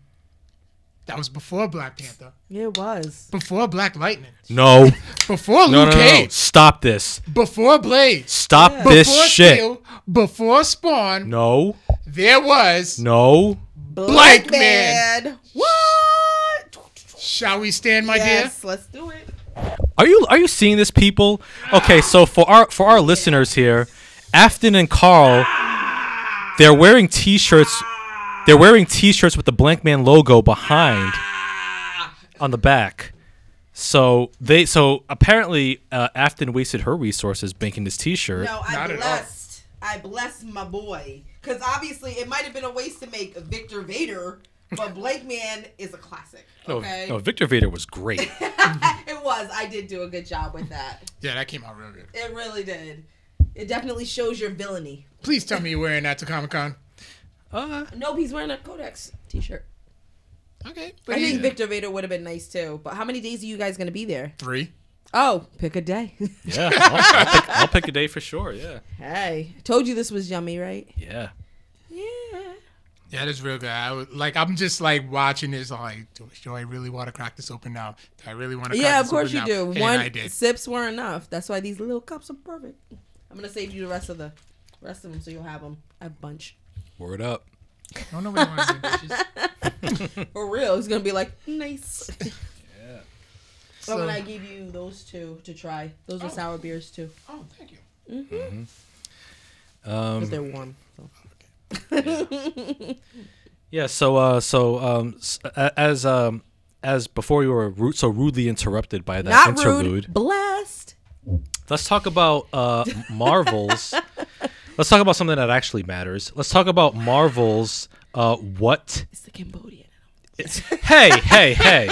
that was before Black Panther. Yeah, it was. Before Black Lightning. No. Before Luke Cage. No. Stop this. Before Blade. Stop this before shit. Steel, before Spawn. No. There was. No. Blank Man. What? Shall we stand, my dear? Yes, let's do it. Are you seeing this, people? Okay, so for our listeners here, Afton and Carl, they're wearing T-shirts. They're wearing T-shirts with the Blank Man logo behind on the back. So apparently Afton wasted her resources making this T-shirt. No, I blessed my boy, because obviously it might have been a waste to make Victor Vader. But Blank Man is a classic. Okay? No, Victor Vader was great. It was. I did do a good job with that. Yeah, that came out real good. It really did. It definitely shows your villainy. Please tell me you're wearing that to Comic-Con. Nope, he's wearing a Codex T-shirt. Okay. I think Victor Vader would have been nice, too. But how many days are you guys going to be there? 3. Oh, pick a day. Yeah, I'll pick a day for sure, yeah. Hey, I told you this was yummy, right? Yeah. Yeah. Yeah, that's real good. I'm just watching this. I'm like, do I really want to crack this open now? Do I really want to? Yeah, crack this open now? Yeah, of course you do. And one sips were enough. That's why these little cups are perfect. I'm gonna save you the rest of them so you'll have them. I have a bunch. Word up. I don't know what you want to do. For real, it's gonna be like nice. Yeah. So when I give you those two to try, those are sour beers too. Oh, thank you. Mm-hmm. Because they're warm. So. Yeah. Yeah. So as before, you were rudely interrupted by that interlude. Rude, blessed. Let's talk about Marvel's. Let's talk about something that actually matters. Let's talk about Marvel's. What? It's the Cambodian. It's, hey.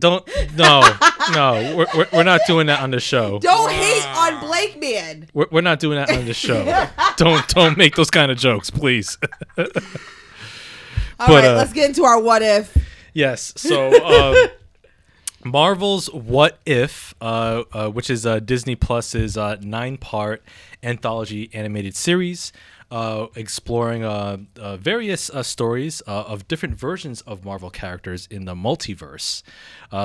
No. We're not doing that on the show. Don't hate on Blank Man. We're not doing that on the show. Don't make those kind of jokes, please. All right, let's get into our what if. Yes. So Marvel's What If, which is Disney Plus's 9-part anthology animated series. Exploring various stories of different versions of Marvel characters in the multiverse.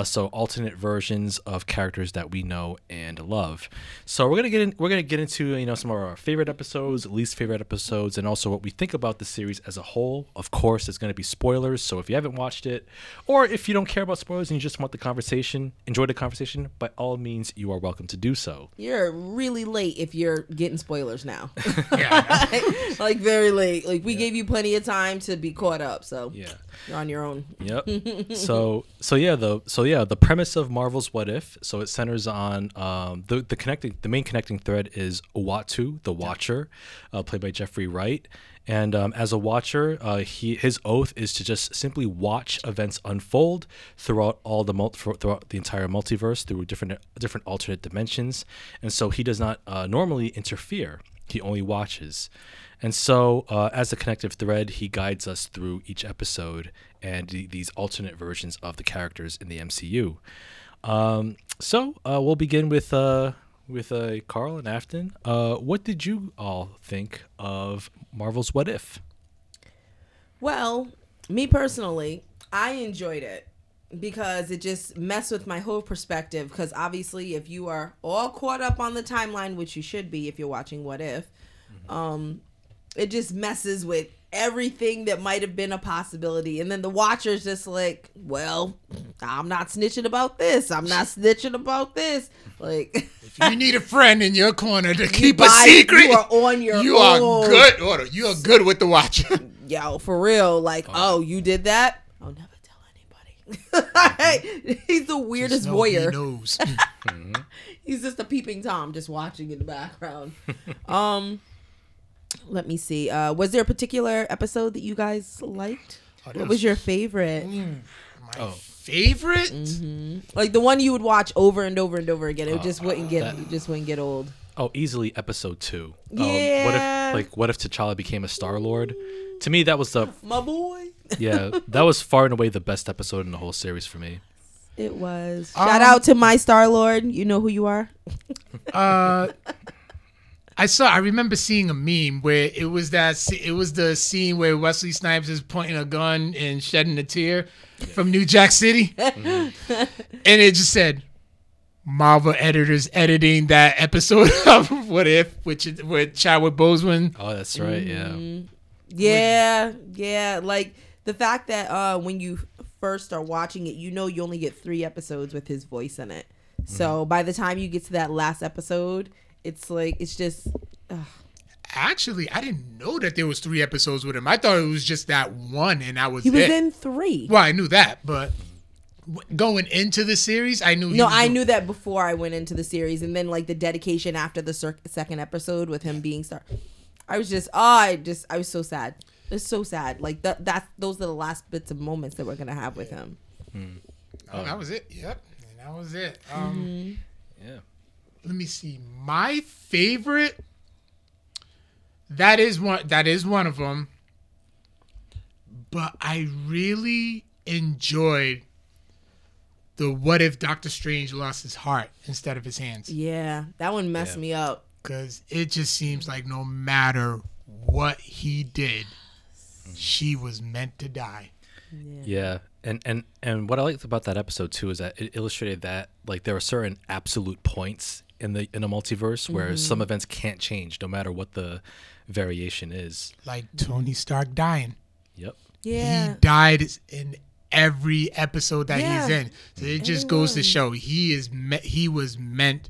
So alternate versions of characters that we know and love. So we're gonna get into some of our favorite episodes, least favorite episodes, and also what we think about the series as a whole. Of course, there's gonna be spoilers. So if you haven't watched it, or if you don't care about spoilers and you just want the conversation, enjoy the conversation. By all means, you are welcome to do so. You're really late if you're getting spoilers now. Yeah. Very late. We gave you plenty of time to be caught up, so you're on your own. Yep. The premise of Marvel's What If. So it centers on the main connecting thread is Uatu, the Watcher, played by Jeffrey Wright. And as a watcher, his oath is to just simply watch events unfold throughout the entire multiverse through different alternate dimensions. And so he does not normally interfere. He only watches. And so as a connective thread, he guides us through each episode and these alternate versions of the characters in the MCU. So we'll begin with Carl and Afton. What did you all think of Marvel's What If? Well, me personally, I enjoyed it because it just messed with my whole perspective, because obviously if you are all caught up on the timeline, which you should be if you're watching What If, it just messes with everything that might have been a possibility. And then the watcher's just like, well, I'm not snitching about this. If you need a friend in your corner to keep a secret, you are on your own. You're good with the watcher. Yo, for real. You did that? Oh, no. He's the weirdest voyeur. Knows. He's just a peeping Tom, just watching in the background. Let me see. Was there a particular episode that you guys liked? What was your favorite? My favorite? Mm-hmm. The one you would watch over and over and over again. It just wouldn't get old. Oh, easily episode 2. Yeah. What if T'Challa became a Star-Lord? To me, that was my boy. Yeah, that was far and away the best episode in the whole series for me. It was. Shout out to my Star-Lord. You know who you are. I remember seeing a meme where it was the scene where Wesley Snipes is pointing a gun and shedding a tear from New Jack City. Mm-hmm. And it just said, Marvel editors editing that episode of What If, which is with Chadwick Boseman. Oh, that's right. Yeah. The fact that when you first are watching it, you know you only get 3 episodes with his voice in it. So by the time you get to that last episode, it's like, it's just... Ugh. Actually, I didn't know that there was 3 episodes with him. I thought it was just that one, and I was in 3. Well, I knew that, but going into the series, I knew... I knew that before I went into the series, and then like the dedication after the second episode with him being... I was just... I was so sad. It's so sad. Like, those are the last bits of moments that we're going to have with him. Oh, that was it. Yep. And that was it. Yeah. Let me see. My favorite... That is one of them. But I really enjoyed the what if Doctor Strange lost his heart instead of his hands. Yeah, that one messed me up. Because it just seems like no matter what he did, she was meant to die. Yeah. And what I liked about that episode too is that it illustrated that like there are certain absolute points in a multiverse where some events can't change no matter what the variation is. Like Tony Stark dying. Yep. Yeah. He died in every episode that he's in. So it just goes to show he was meant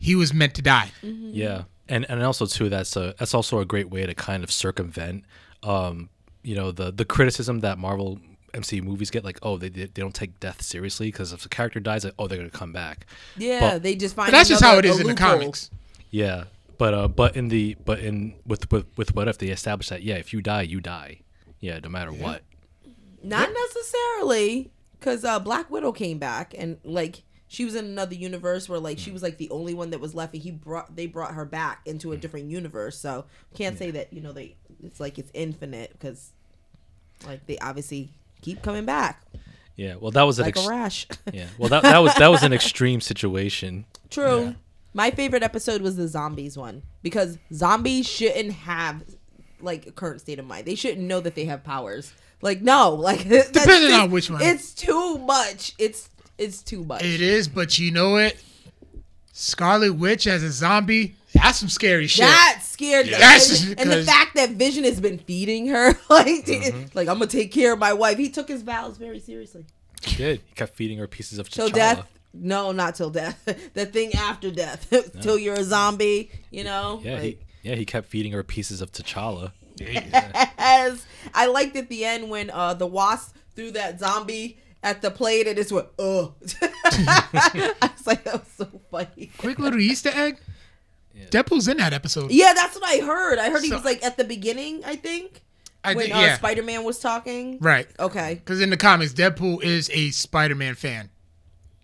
to die. Mm-hmm. Yeah. And also too, that's also a great way to kind of circumvent the criticism that Marvel MCU movies get, like, oh, they don't take death seriously because if a character dies, like, oh, they're gonna come back. Yeah, but they just find. But that's just how it is in the comics. Yeah, but with what if they establish that if you die, you die. Yeah, no matter what. Not necessarily, because Black Widow came back and like she was in another universe where like she was like the only one that was left, and they brought her back into a different universe. So can't say that it's like it's infinite because like they obviously keep coming back. Yeah, well, that was a rash. Yeah, well, that was an extreme situation. True. Yeah. My favorite episode was the zombies one because zombies shouldn't have like a current state of mind. They shouldn't know that they have powers. Like no, like depending on which one, it's too much. It's too much. It is, but you know it. Scarlet Witch as a zombie. That's some scary shit. That scared me. And the fact that Vision has been feeding her, like, like I'm going to take care of my wife. He took his vows very seriously. He did. He kept feeding her pieces of T'Challa. Till death? No, not till death. The thing after death. Till you're a zombie, Yeah, like, he kept feeding her pieces of T'Challa. Yes. I liked at the end when the wasp threw that zombie at the plate and it's went, ugh. I was like, that was so funny. Quick little Easter egg. Yeah. Deadpool's in that episode. Yeah, that's what I heard. I heard he was like at the beginning, I think. When Spider-Man was talking. Right. Okay. Because in the comics, Deadpool is a Spider-Man fan.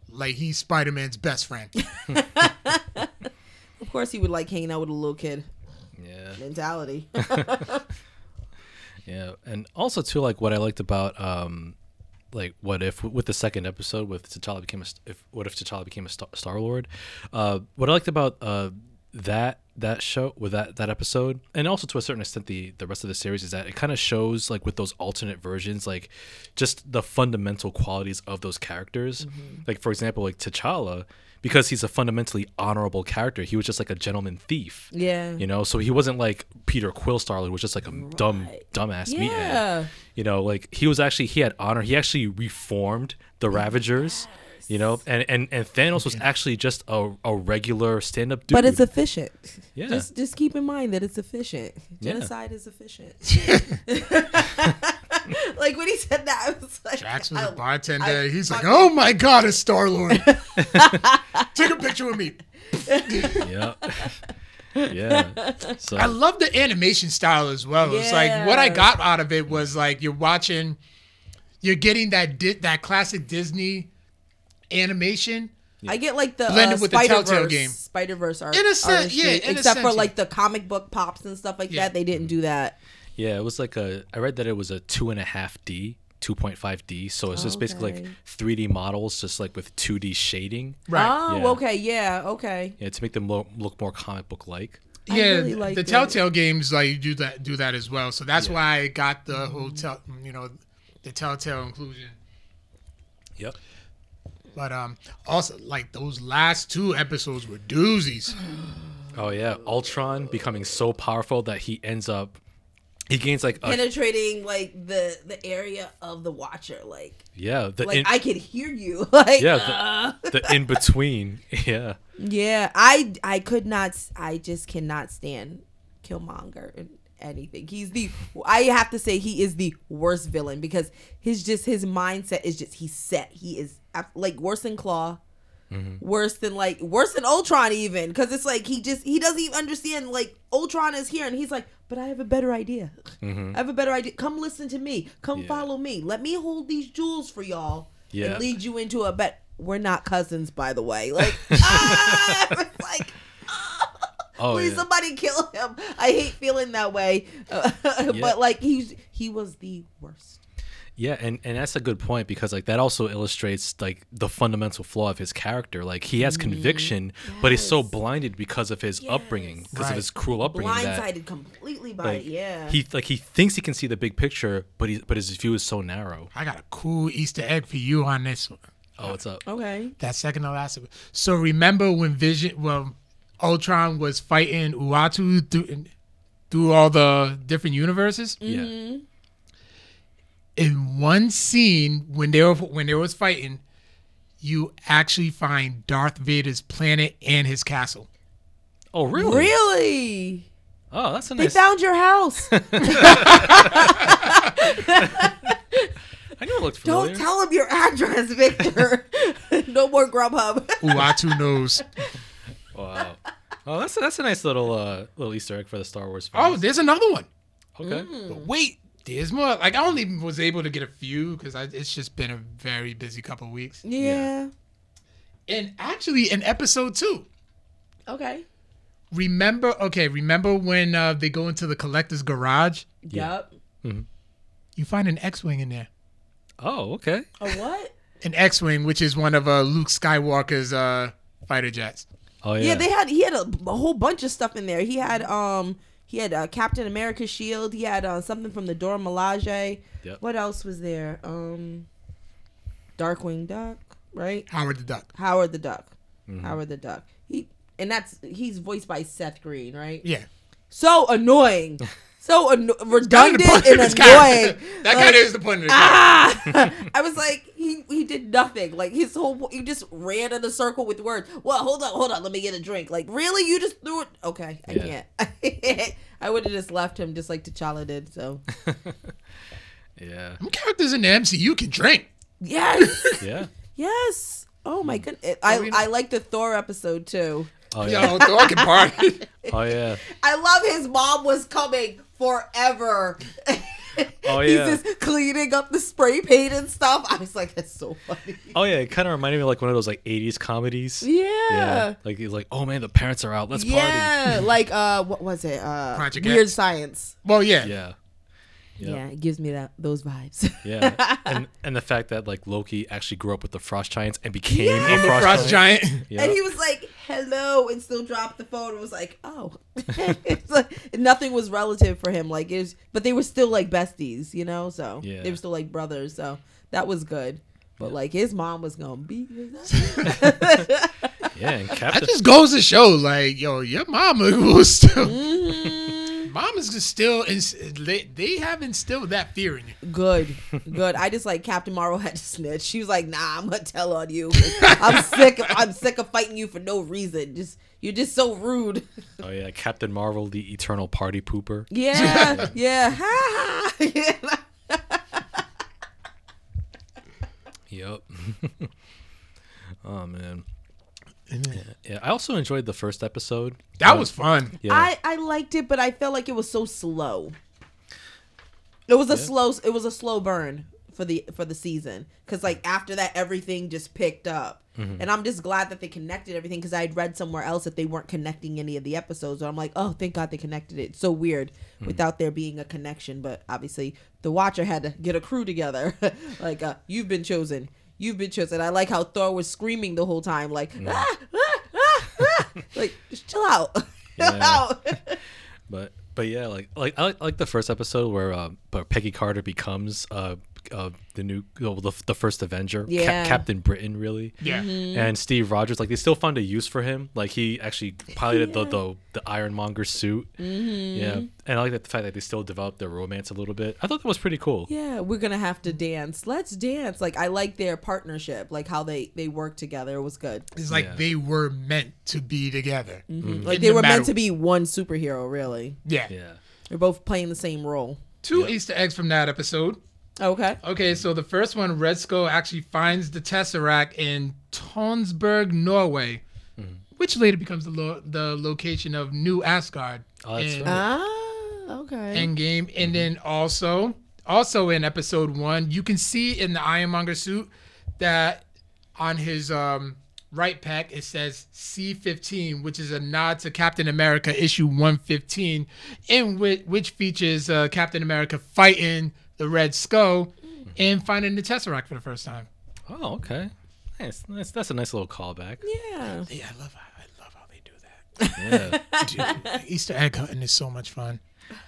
Like, he's Spider-Man's best friend. Of course he would like hanging out with a little kid. Yeah. Mentality. Yeah. And also, too, like what I liked about, like, what if with the second episode with T'Challa became a Star-Lord? What I liked about... that show with that episode, and also to a certain extent the rest of the series, is that it kind of shows like with those alternate versions like just the fundamental qualities of those characters. Like for example, like T'Challa, because he's a fundamentally honorable character, he was just like a gentleman thief. So he wasn't like Peter Quill Starlord, who was just like a dumbass meathead. Like he had honor. He actually reformed the Ravagers. And Thanos was actually just a regular stand-up dude. But it's efficient. Yeah. Just keep in mind that it's efficient. Genocide is efficient. Like when he said that, I was like, Jax was a bartender. He's like, oh my God, it's Star-Lord. Take a picture with me. Yeah. Yeah. So. I love the animation style as well. Yeah. It's like what I got out of it was like you're getting that classic Disney animation. I get like the blended with the Telltale game, Spider-Verse art in a sense, except for like the comic book pops and stuff like that. They didn't do that. Yeah, it was like I read that it was a 2.5D, so it's just basically like 3D models, just like with 2D shading. Right. Oh, yeah. Okay. Yeah. Okay. Yeah, to make them look more comic book like. Yeah, really the Telltale games like do that as well. So that's why I got the whole the Telltale inclusion. Yep. But also, like, those last 2 episodes were doozies. Oh, yeah. Ultron becoming so powerful that he ends up... He gains like penetrating like the area of the watcher, like I can hear you, like the in between, I could not, I just cannot stand Killmonger and anything. He's the, I have to say he is the worst villain because his mindset is just he is like worse than Claw. Mm-hmm. Worse than Ultron even, because it's like he doesn't even understand, like Ultron is here and he's like, but I have a better idea. Mm-hmm. I have a better idea. Come listen to me. Come follow me. Let me hold these jewels for y'all and lead you into a bet. We're not cousins, by the way. Like, it's like, please somebody kill him. I hate feeling that way, but like he was the worst. Yeah, and that's a good point because like that also illustrates like the fundamental flaw of his character. Like he has conviction, but he's so blinded because of his upbringing, because of his cruel upbringing. Blindsided completely by it. Yeah, he thinks he can see the big picture, but his view is so narrow. I got a cool Easter egg for you on this one. Oh, what's up? Okay, that second to last. So remember when Ultron was fighting Uatu through all the different universes? Mm-hmm. Yeah. In one scene, when they was fighting, you actually find Darth Vader's planet and his castle. Oh, really? Really? Oh, that's a nice... They found your house. I knew it looked familiar. Don't tell him your address, Victor. No more Grubhub. Uatu knows. Wow. Oh, that's a nice little Easter egg for the Star Wars fans. Oh, there's another one. Okay. But wait. There's more. Like, I only was able to get a few because it's just been a very busy couple of weeks. Yeah. And actually, in episode 2. Okay. Remember when they go into the collector's garage? Yep. Mm-hmm. You find an X-Wing in there. Oh, okay. A what? An X-Wing, which is one of Luke Skywalker's fighter jets. Oh, yeah. Yeah, he had a whole bunch of stuff in there. He had Captain America's shield. He had something from the Dora Milaje. Yep. What else was there? Darkwing Duck, right? Howard the Duck. Mm-hmm. Howard the Duck. He's voiced by Seth Green, right? Yeah. So annoying. So redundant and annoying. That like, kind of is the point of the game. I was like, he did nothing. Like his whole, he just ran in a circle with words. Well, hold on, let me get a drink. Like, really, you just threw it? Okay, I can't. I would have just left him, just like T'Challa did. So, yeah. Some characters in the MCU can drink. Yes. Yeah. Yes. Oh my goodness, I like the Thor episode too. Oh yeah. Yo, Thor can party. Oh yeah. I love his mom was coming forever. Oh yeah. He's just cleaning up the spray paint and stuff. I was like, that's so funny. Oh yeah, it kind of reminded me of like one of those like 80s comedies. Yeah. Like he's like, oh man, the parents are out. Let's party. Yeah. Like what was it? Project Weird X. Science. Well, yeah. Yeah. Yep. Yeah, it gives me those vibes. Yeah, and the fact that like Loki actually grew up with the Frost Giants and became a Frost Giant. Yep. And he was like, "Hello," and still dropped the phone. And was like, "Oh," it's like nothing was relative for him. Like it was, but they were still like besties, you know. So they were still like brothers. So that was good. But like his mom was gonna beat him. Yeah, and Captain. That just goes to show, like, yo, your mama was still. Mm-hmm. Mom is just still, they have instilled that fear in you. Good. I just like Captain Marvel had to snitch. She was like, nah, I'm going to tell on you. I'm sick of fighting you for no reason. You're just so rude. Oh, yeah. Captain Marvel, the eternal party pooper. Yeah. Yeah. Yep. Oh, man. Yeah, I also enjoyed the first episode. That was fun. Yeah. I liked it, but I felt like it was so slow. It was a slow burn for the season because like after that everything just picked up, and I'm just glad that they connected everything because I had read somewhere else that they weren't connecting any of the episodes. And I'm like, oh, thank God they connected it. It's so weird without there being a connection, but obviously the Watcher had to get a crew together. Like you've been chosen. You've been chosen. I like how Thor was screaming the whole time, like, ah, ah, ah, ah. Like just chill out, chill out. But yeah, like I like the first episode where Peggy Carter becomes the first Avenger, Captain Britain, really. Yeah. Mm-hmm. And Steve Rogers, like, they still found a use for him. Like, he actually piloted the Ironmonger suit. Mm-hmm. Yeah. And I like that the fact that they still developed their romance a little bit. I thought that was pretty cool. Yeah, we're gonna have to dance. Let's dance. Like, I like their partnership, like how they work together. It was good. It's like they were meant to be together. Mm-hmm. Mm-hmm. Like, they were meant to be one superhero, really. Yeah. Yeah. They're both playing the same role. Two Easter eggs from that episode. Okay. Okay, so the first one, Red Skull actually finds the Tesseract in Tonsberg, Norway, which later becomes the location of New Asgard. Oh, that's right. Ah, okay. Endgame. Mm-hmm. And then also in episode one, you can see in the Ironmonger suit that on his right pack, it says C-15, which is a nod to Captain America issue 115, in which features Captain America fighting the Red Skull and finding the Tesseract for the first time. Oh, okay. Nice. That's a nice little callback. Yeah. Yeah, I love how they do that. Yeah. Dude, Easter egg hunting is so much fun.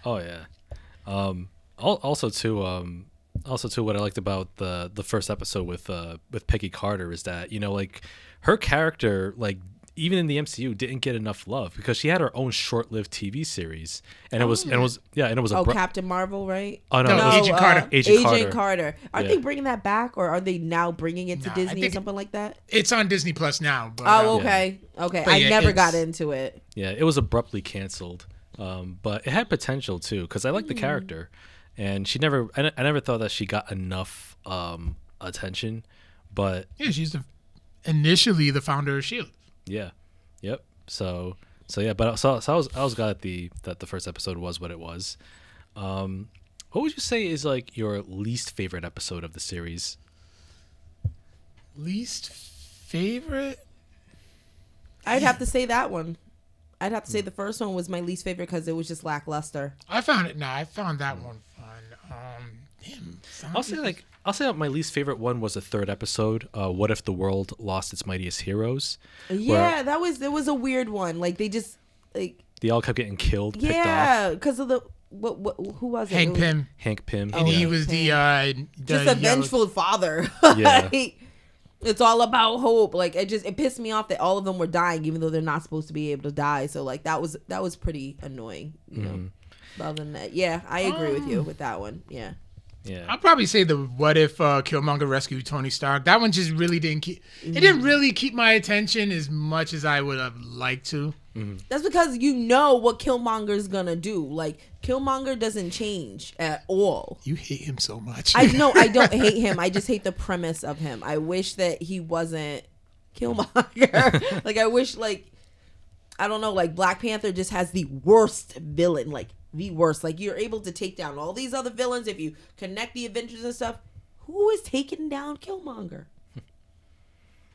Oh yeah. Also, what I liked about the first episode with Peggy Carter is that, you know, like, her character, like, even in the MCU, didn't get enough love because she had her own short-lived TV series, and it was Captain Marvel, right? Oh no, Agent Carter. Agent Carter. Aren't they bringing that back, or are they now bringing it to Disney or something like that? It's on Disney Plus now. But, okay. But I never got into it. Yeah, it was abruptly canceled, but it had potential too because I liked the character, and she never. I never thought that she got enough attention, but yeah, she's initially the founder of S.H.I.E.L.D. Yeah, yep. So yeah. But I was glad that the first episode was what it was. What would you say is, like, your least favorite episode of the series? Least favorite? I'd have to say that one. I'd have to say the first one was my least favorite because it was just lackluster. I found that one fun. I'll say my least favorite one was the third episode. What If the World Lost Its Mightiest Heroes? Yeah, it was a weird one. Like, they just, like, they all kept getting killed. Yeah, because of the who was it? Hank Pym, and he was the vengeful father. Yeah. It's all about hope. Like, it pissed me off that all of them were dying, even though they're not supposed to be able to die. So, like, that was pretty annoying. You know, other than that, yeah, I agree with you with that one. Yeah. Yeah. I'll probably say the What If Killmonger Rescued Tony Stark. That one just really didn't really keep my attention as much as I would have liked to. Mm-hmm. That's because you know what Killmonger's gonna do. Like, Killmonger doesn't change at all. You hate him so much. I know. I don't hate him. I just hate the premise of him. I wish that he wasn't Killmonger. Like, I wish, like, I don't know, like, Black Panther just has the worst villain. Like, the worst. Like, you're able to take down all these other villains if you connect the Avengers and stuff. Who is taking down Killmonger?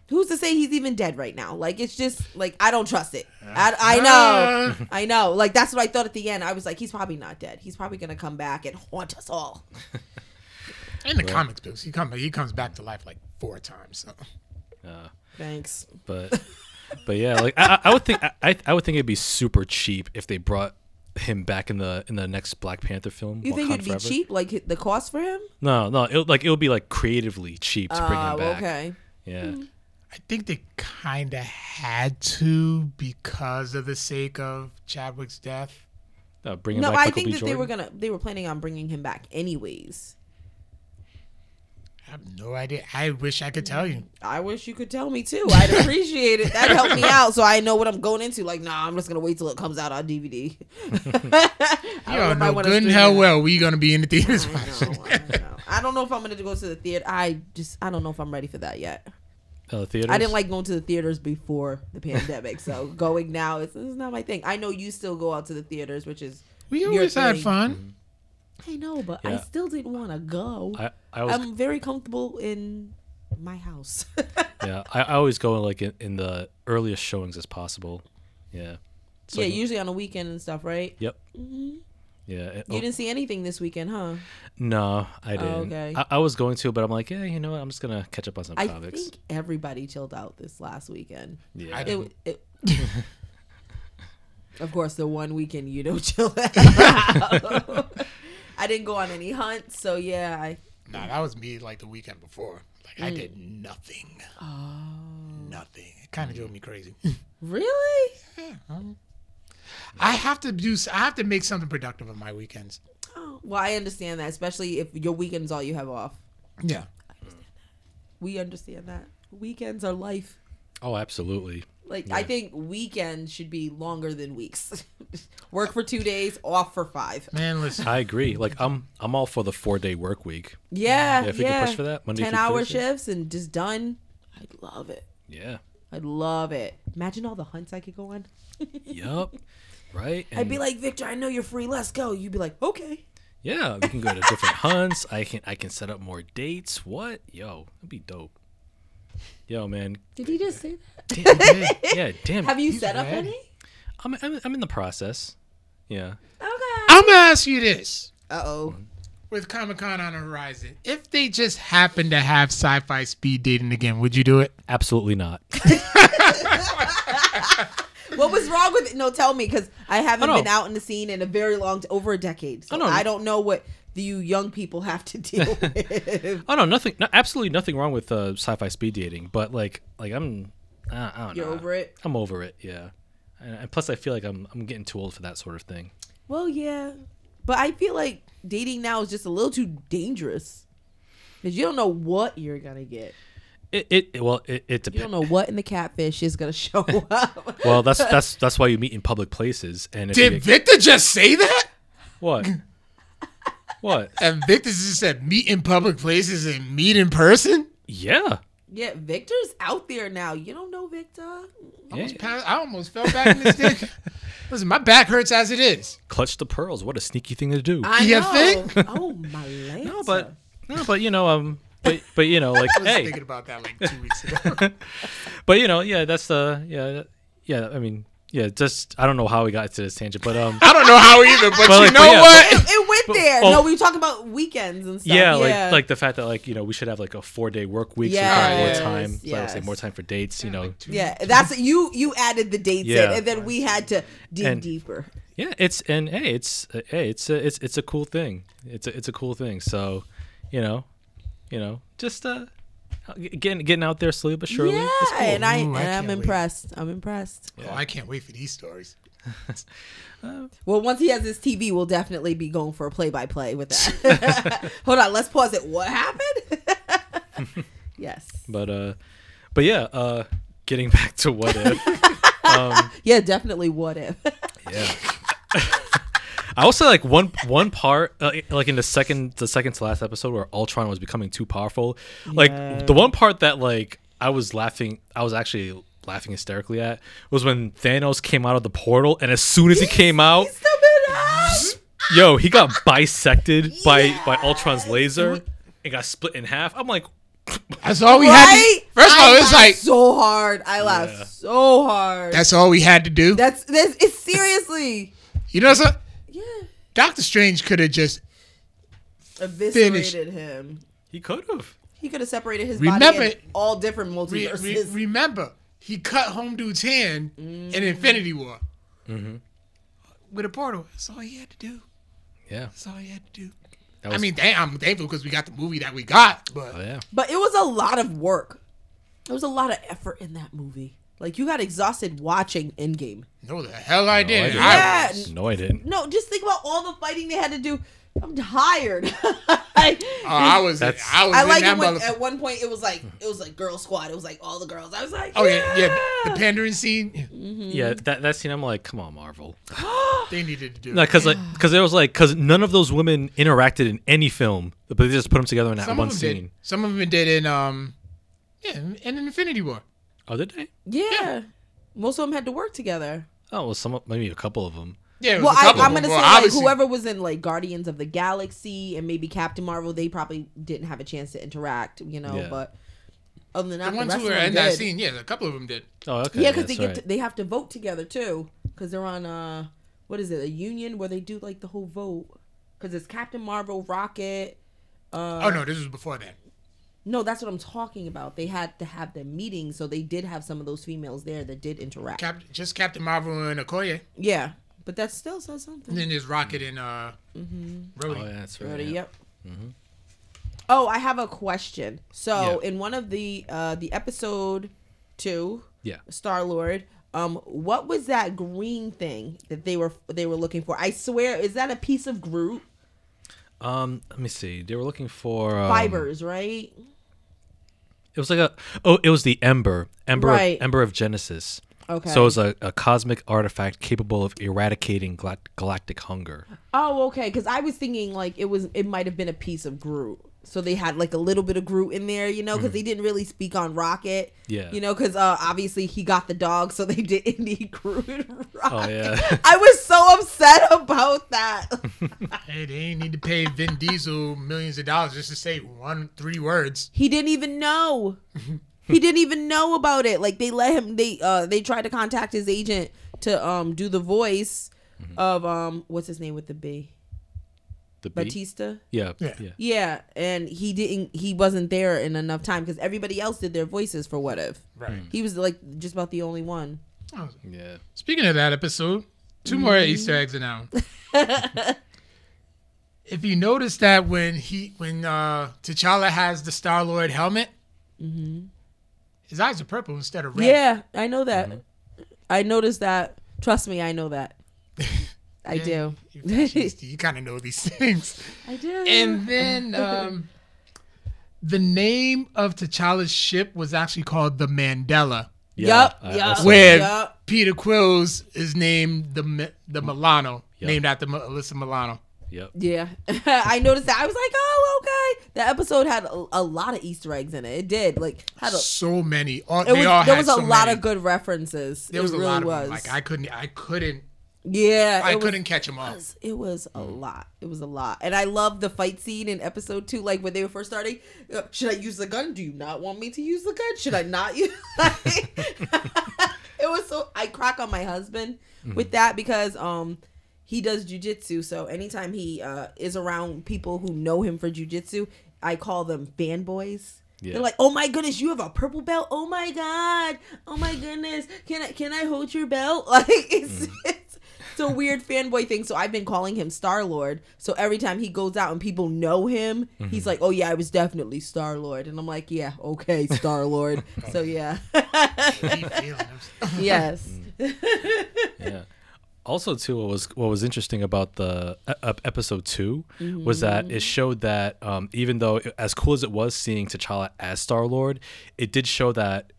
Who's to say he's even dead right now? Like, it's just, like, I don't trust it. I know. Like, that's what I thought at the end. I was like, he's probably not dead. He's probably going to come back and haunt us all. In the comics books, he comes back to life like 4 times. So. Thanks. But yeah, like, I would think it'd be super cheap if they brought him back in the next Black Panther film. You think it'd be cheap, like the cost for him? No, it'll be like creatively cheap to bring him back. Okay. Yeah. Mm-hmm. I think they kind of had to because of the sake of Chadwick's death. Bring him back. I think Michael B. Jordan. They were planning on bringing him back anyways. I have no idea. I wish I could tell you. I wish you could tell me too. I'd appreciate it. That'd help me out so I know what I'm going into. Like, nah, I'm just going to wait till it comes out on DVD. I don't know good and how well we're going to be in the theaters. I don't know if I'm going to go to the theater. I don't know if I'm ready for that yet. I didn't like going to the theaters before the pandemic. So going now, it's not my thing. I know you still go out to the theaters, which is we always had fun. Mm-hmm. I know, but I still didn't want to go. I'm very comfortable in my house. Yeah, I always go like in the earliest showings as possible. Yeah. So yeah, usually on a weekend and stuff, right? Yep. Mm-hmm. Yeah. You didn't see anything this weekend, huh? No, I didn't. Oh, okay. I was going to, but I'm like, yeah, you know what? I'm just gonna catch up on some comics. I think everybody chilled out this last weekend. Yeah. I didn't. Of course, the one weekend you don't chill out. I didn't go on any hunts, so yeah, I Nah, that was me like the weekend before. Like I did nothing. Oh. Nothing. It kind of drove me crazy. Really? Yeah. I have to make something productive on my weekends. Oh, well, I understand that, especially if your weekend's all you have off. Yeah. I understand that. We understand that. Weekends are life. Oh, absolutely. Like, yeah. I think weekends should be longer than weeks. Work for 2 days, off for 5. Man, listen. I agree. Like, I'm all for the 4-day work week. Yeah, if we can push for that. Monday 10-hour shifts and just done. I'd love it. Yeah. I'd love it. Imagine all the hunts I could go on. Yup. Right? And I'd be like, Victor, I know you're free. Let's go. You'd be like, okay. Yeah, we can go to different hunts. I can set up more dates. What? Yo, that'd be dope. Yo, man. Did he just say that? Damn. Have you set up any? I'm in the process. Yeah. Okay. I'm going to ask you this. Uh-oh. With Comic-Con on the horizon, if they just happen to have sci-fi speed dating again, would you do it? Absolutely not. What was wrong with it? No, tell me, because I haven't been out in the scene in a very long, over a decade. So I don't know what you young people have to deal with. Oh, no, nothing. No, absolutely nothing wrong with sci-fi speed dating. But, like I'm... I don't know. You're over it? I'm over it, yeah. And plus, I feel like I'm getting too old for that sort of thing. Well, yeah. But I feel like dating now is just a little too dangerous. Because you don't know what you're going to get. It depends. You don't know what in the catfish is going to show up. Well, that's why you meet in public places. And did Victor just say that? What? What? And Victor just said meet in public places and meet in person? Yeah. Yeah, Victor's out there now. You don't know Victor. I almost fell back in this thing. Listen, my back hurts as it is. Clutch the pearls. What a sneaky thing to do. I know. Think? Oh my Lanta. No, but you know, but you know, like I was thinking about that like 2 weeks ago. But you know, yeah, that's the yeah. I mean, yeah, just I don't know how we got to this tangent, but I don't know how either. But you know what? It went there. Well, no, we talk about weekends and stuff. Yeah, like the fact that like you know we should have like a 4-day work week. Yeah, so more time. Yes. I would say more time for dates. Yeah, you know. Like that's you added the dates in, and then we had to dig deeper. Yeah, it's a cool thing. It's a cool thing. So, you know, just getting out there slowly but surely. Yeah, cool. I'm impressed. I'm impressed. Yeah. Oh, I can't wait for these stories. Well, once he has his TV, we'll definitely be going for a play-by-play with that. Hold on, let's pause it. What happened? Yes. But yeah, getting back to What If. Yeah, definitely What If. Yeah. I also like one part, like in the second to last episode where Ultron was becoming too powerful. Yeah. Like the one part that like I was actually laughing hysterically at was when Thanos came out of the portal, and as soon as he came out, yo, he got bisected by Ultron's laser and got split in half. I'm like, that's all we had. First of all, it's like so hard. I laughed so hard. That's all we had to do. That's it's seriously. You know what I'm saying? Yeah. Doctor Strange could have just eviscerated him. He could have. He could have separated his body in all different multiverses. Remember, he cut Home Dude's hand in Infinity War with a portal. That's all he had to do. Yeah. That's all he had to do. I mean, I'm thankful because we got the movie that we got. But but it was a lot of work. There was a lot of effort in that movie. Like, you got exhausted watching Endgame. No, the hell I didn't. No, I didn't. No, just think about all the fighting they had to do. I'm tired. I like it when, at one point, it was like girl squad. It was like all the girls. I was like, the pandering scene. Mm-hmm. Yeah, that scene, I'm like, come on, Marvel. They needed to do it. Because none of those women interacted in any film, but they just put them together in that one scene. Some of them did in Infinity War. Oh, did they? Yeah. Most of them had to work together. Oh, well, maybe a couple of them. Yeah, well, I'm going to say obviously, whoever was in like Guardians of the Galaxy and maybe Captain Marvel, they probably didn't have a chance to interact, you know, but other than that, the ones who were in that scene, a couple of them did. Oh, okay. Yeah, because they have to vote together, too, because they're on, a union where they do like the whole vote, because it's Captain Marvel, Rocket. No, this was before that. No, that's what I'm talking about. They had to have their meetings, so they did have some of those females there that did interact. Just Captain Marvel and Okoye. Yeah, but that still says something. And then there's Rocket and Rhodey. Oh, yeah, that's right. Rhodey, yep. Mm-hmm. Oh, I have a question. So in one of the episode 2, Star-Lord, what was that green thing that they were looking for? I swear, is that a piece of Groot? Let me see. They were looking for fibers, right? It was like it was the ember, right. Ember of Genesis. Okay. So it was a cosmic artifact capable of eradicating galactic hunger. Oh, okay. Because I was thinking like it might have been a piece of Groot. So they had like a little bit of Groot in there, you know, because they didn't really speak on Rocket. Yeah. You know, because obviously he got the dog, so they didn't need Groot and Rocket. Oh, yeah. I was so upset about that. Hey, they didn't need to pay Vin Diesel millions of dollars just to say 3 words. He didn't even know. He didn't even know about it. Like they let him. They tried to contact his agent to do the voice of what's his name with the B. The Batista. Yeah. And he didn't. He wasn't there in enough time because everybody else did their voices for What If. Right. He was like just about the only one. Oh. Yeah. Speaking of that episode, 2 more Easter eggs now. If you notice that when T'Challa has the Star-Lord helmet. Mm-hmm. His eyes are purple instead of red. Yeah, I know that. Mm-hmm. I noticed that. Trust me, I know that. I do. You kind of know these things. I do. And then the name of T'Challa's ship was actually called the Mandela. Yeah, yep. Where Peter Quill's is named the Milano, named after Alyssa Milano. Yep. Yeah. I noticed that. I was like, oh, okay. The episode had a lot of Easter eggs in it. It did. Like, had so many. There was a lot of good references. There was a lot of them. Like, I couldn't. Yeah. I couldn't catch them all. It was a lot. It was a lot. And I love the fight scene in episode 2. Like, when they were first starting, should I use the gun? Do you not want me to use the gun? Should I not use It was so... I crack on my husband with that because... he does jujitsu, so anytime he is around people who know him for jujitsu, I call them fanboys. Yeah. They're like, "Oh my goodness, you have a purple belt! Oh my god! Oh my goodness! Can I hold your belt?" Like it's a weird fanboy thing. So I've been calling him Star-Lord. So every time he goes out and people know him, he's like, "Oh yeah, I was definitely Star-Lord," and I'm like, "Yeah, okay, Star-Lord." So yeah. Yes. Yeah. Also, too, what was interesting about the episode 2 was that it showed that even though as cool as it was seeing T'Challa as Star-Lord, it did show that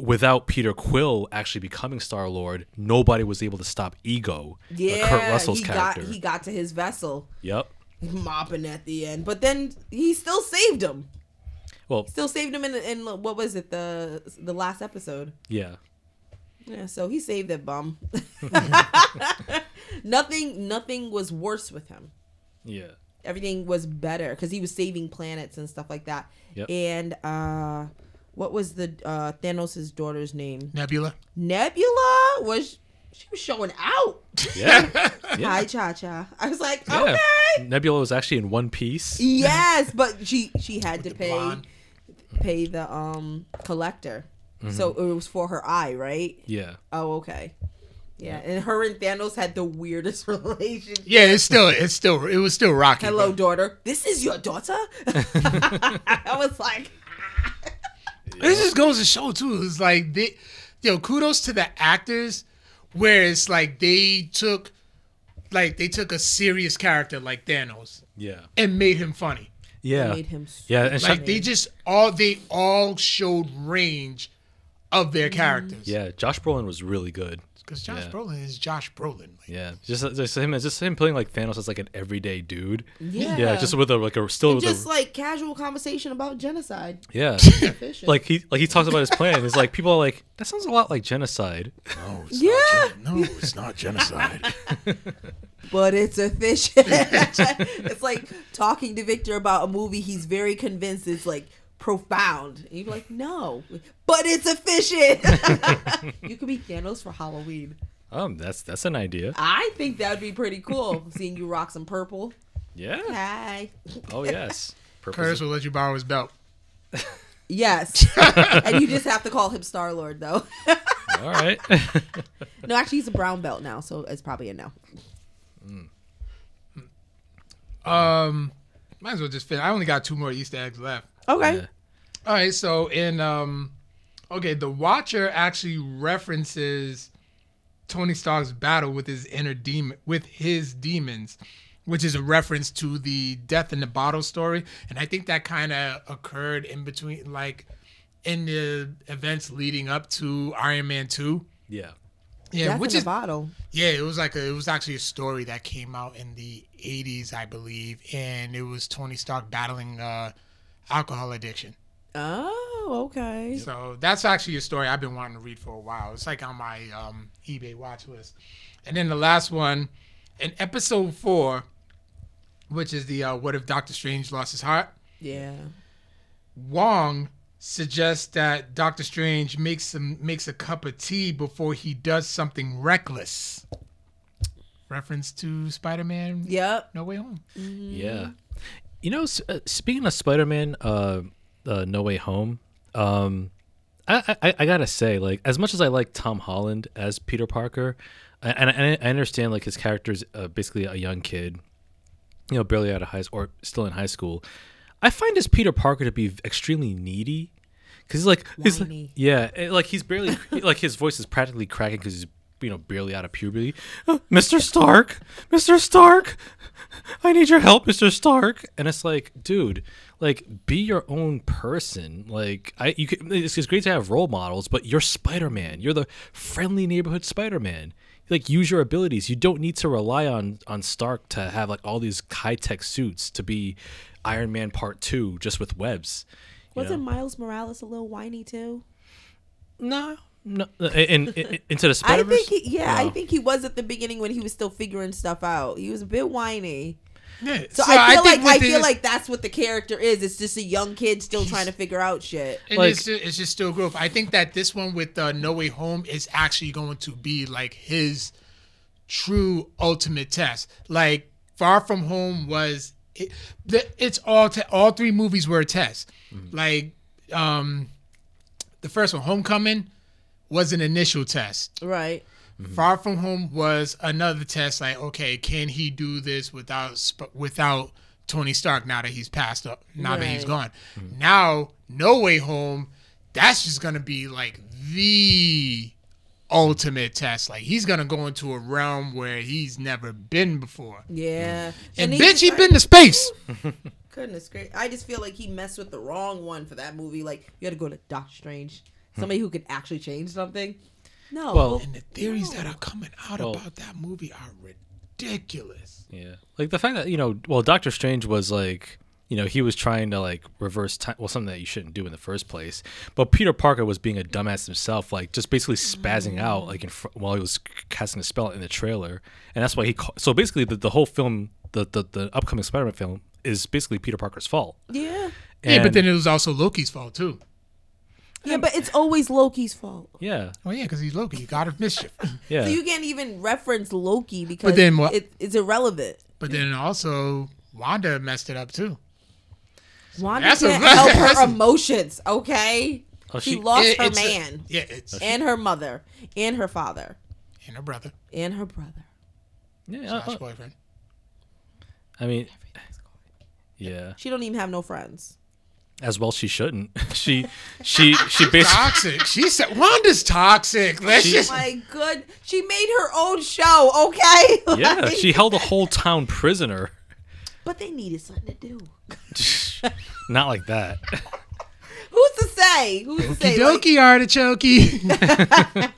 without Peter Quill actually becoming Star-Lord, nobody was able to stop Ego, Kurt Russell's character. Yeah, he got to his vessel. Yep. Mopping at the end. But then he still saved him. Well, still saved him in what was it, the last episode? Yeah. Yeah, so he saved that bum. Nothing was worse with him. Yeah. Everything was better because he was saving planets and stuff like that. Yep. And what was the Thanos' daughter's name? Nebula. Nebula was showing out. Yeah. Hi, Cha-Cha. I was like, okay. Nebula was actually in one piece. Yes, but she had to pay the collector. So it was for her eye, right? Yeah. Oh, okay. Yeah, and her and Thanos had the weirdest relationship. Yeah, it was still rocky. Hello, daughter. This is your daughter? I was like, this just goes to show too. It's like kudos to the actors, where it's like they took a serious character like Thanos, and made him funny. Yeah. Made him so funny. they all showed range of their characters. Yeah, Josh Brolin was really good. Because Josh Brolin is Josh Brolin. Like, yeah, just him playing like Thanos as like an everyday dude. Yeah, just with a casual conversation about genocide. Yeah, like he talks about his plan. It's like people are like, that sounds a lot like genocide. No, it's not genocide. But it's efficient. It's like talking to Victor about a movie he's very convinced is like profound. And you're like, no, but it's efficient. You could be Thanos for Halloween. That's an idea. I think that would be pretty cool, seeing you rock some purple. Yeah. Hi. Oh, yes. Curtis will let you borrow his belt. Yes. And you just have to call him Star-Lord, though. All right. No, actually, he's a brown belt now, so it's probably a no. Might as well just finish. I only got two more Easter eggs left. Okay. Yeah. All right. So in the Watcher actually references Tony Stark's battle with his inner demon, with his demons, which is a reference to the death in the bottle story. And I think that kind of occurred in between, like in the events leading up to Iron Man 2. Yeah. Yeah, death which in is a bottle. Yeah, it was like it was actually a story that came out in the 80s, I believe, and it was Tony Stark battling alcohol addiction. Oh, okay. So that's actually a story I've been wanting to read for a while. It's like on my eBay watch list. And then the last one, in episode 4, which is the What If Doctor Strange Lost His Heart? Yeah. Wong suggests that Doctor Strange makes a cup of tea before he does something reckless. Reference to Spider-Man. Yep. No Way Home. Mm-hmm. Yeah. You know, speaking of Spider-Man, No Way Home, I gotta say, like, as much as I like Tom Holland as Peter Parker, and I understand, like, his character's basically a young kid, you know, barely out of high school, or still in high school, I find his Peter Parker to be extremely needy, because he's barely like his voice is practically cracking because he's, you know, barely out of puberty. Mr. Stark, I need your help, Mr. Stark. And it's like, dude, like, be your own person. Like, it's great to have role models, but you're Spider-Man. You're the friendly neighborhood Spider-Man. Like, use your abilities. You don't need to rely on Stark to have, like, all these high-tech suits to be Iron Man Part 2 just with webs. Wasn't Miles Morales a little whiny too? No. And Into the Spider-Verse? I think he was at the beginning when he was still figuring stuff out. He was a bit whiny. Yeah. So I feel like that's what the character is. It's just a young kid still trying to figure out shit. And like, it's just still growth. I think that this one with No Way Home is actually going to be like his true ultimate test. like, Far From Home was all three movies were a test. Mm-hmm. Like the first one, Homecoming, was an initial test. Right. Mm-hmm. Far From Home was another test. Like, okay, can he do this without Tony Stark now that he's passed up, now that he's gone? Mm-hmm. Now, No Way Home, that's just going to be like the ultimate test. Like, he's going to go into a realm where he's never been before. Yeah. Mm-hmm. And bitch, he's been to space. Goodness gracious. I just feel like he messed with the wrong one for that movie. Like, you had to go to Doctor Strange, somebody who could actually change something. No. Well, and the theories that are coming out about that movie are ridiculous. Yeah. Like the fact that, you know, well, Doctor Strange was like, you know, he was trying to like reverse time, well, something that you shouldn't do in the first place. But Peter Parker was being a dumbass himself, like just basically spazzing out like while he was casting a spell in the trailer. And that's why so basically the whole film, the upcoming Spider-Man film is basically Peter Parker's fault. Yeah. Yeah, but then it was also Loki's fault too. Yeah, but it's always Loki's fault. Yeah. Oh, yeah, because he's Loki, god of mischief. Yeah. So you can't even reference Loki because it's irrelevant. But then also, Wanda messed it up too. Wanda can't help her emotions, okay? Oh, she lost her man. And her mother. And her father. And her brother. And her brother. Yeah. Slash boyfriend. I mean, yeah. She don't even have no friends. As well, she shouldn't. She basically toxic. She said Wanda's toxic. She made her own show. Okay. Like, yeah, she held a whole town prisoner. But they needed something to do. Not like that. Who's to say? Okie dokie, artichoke.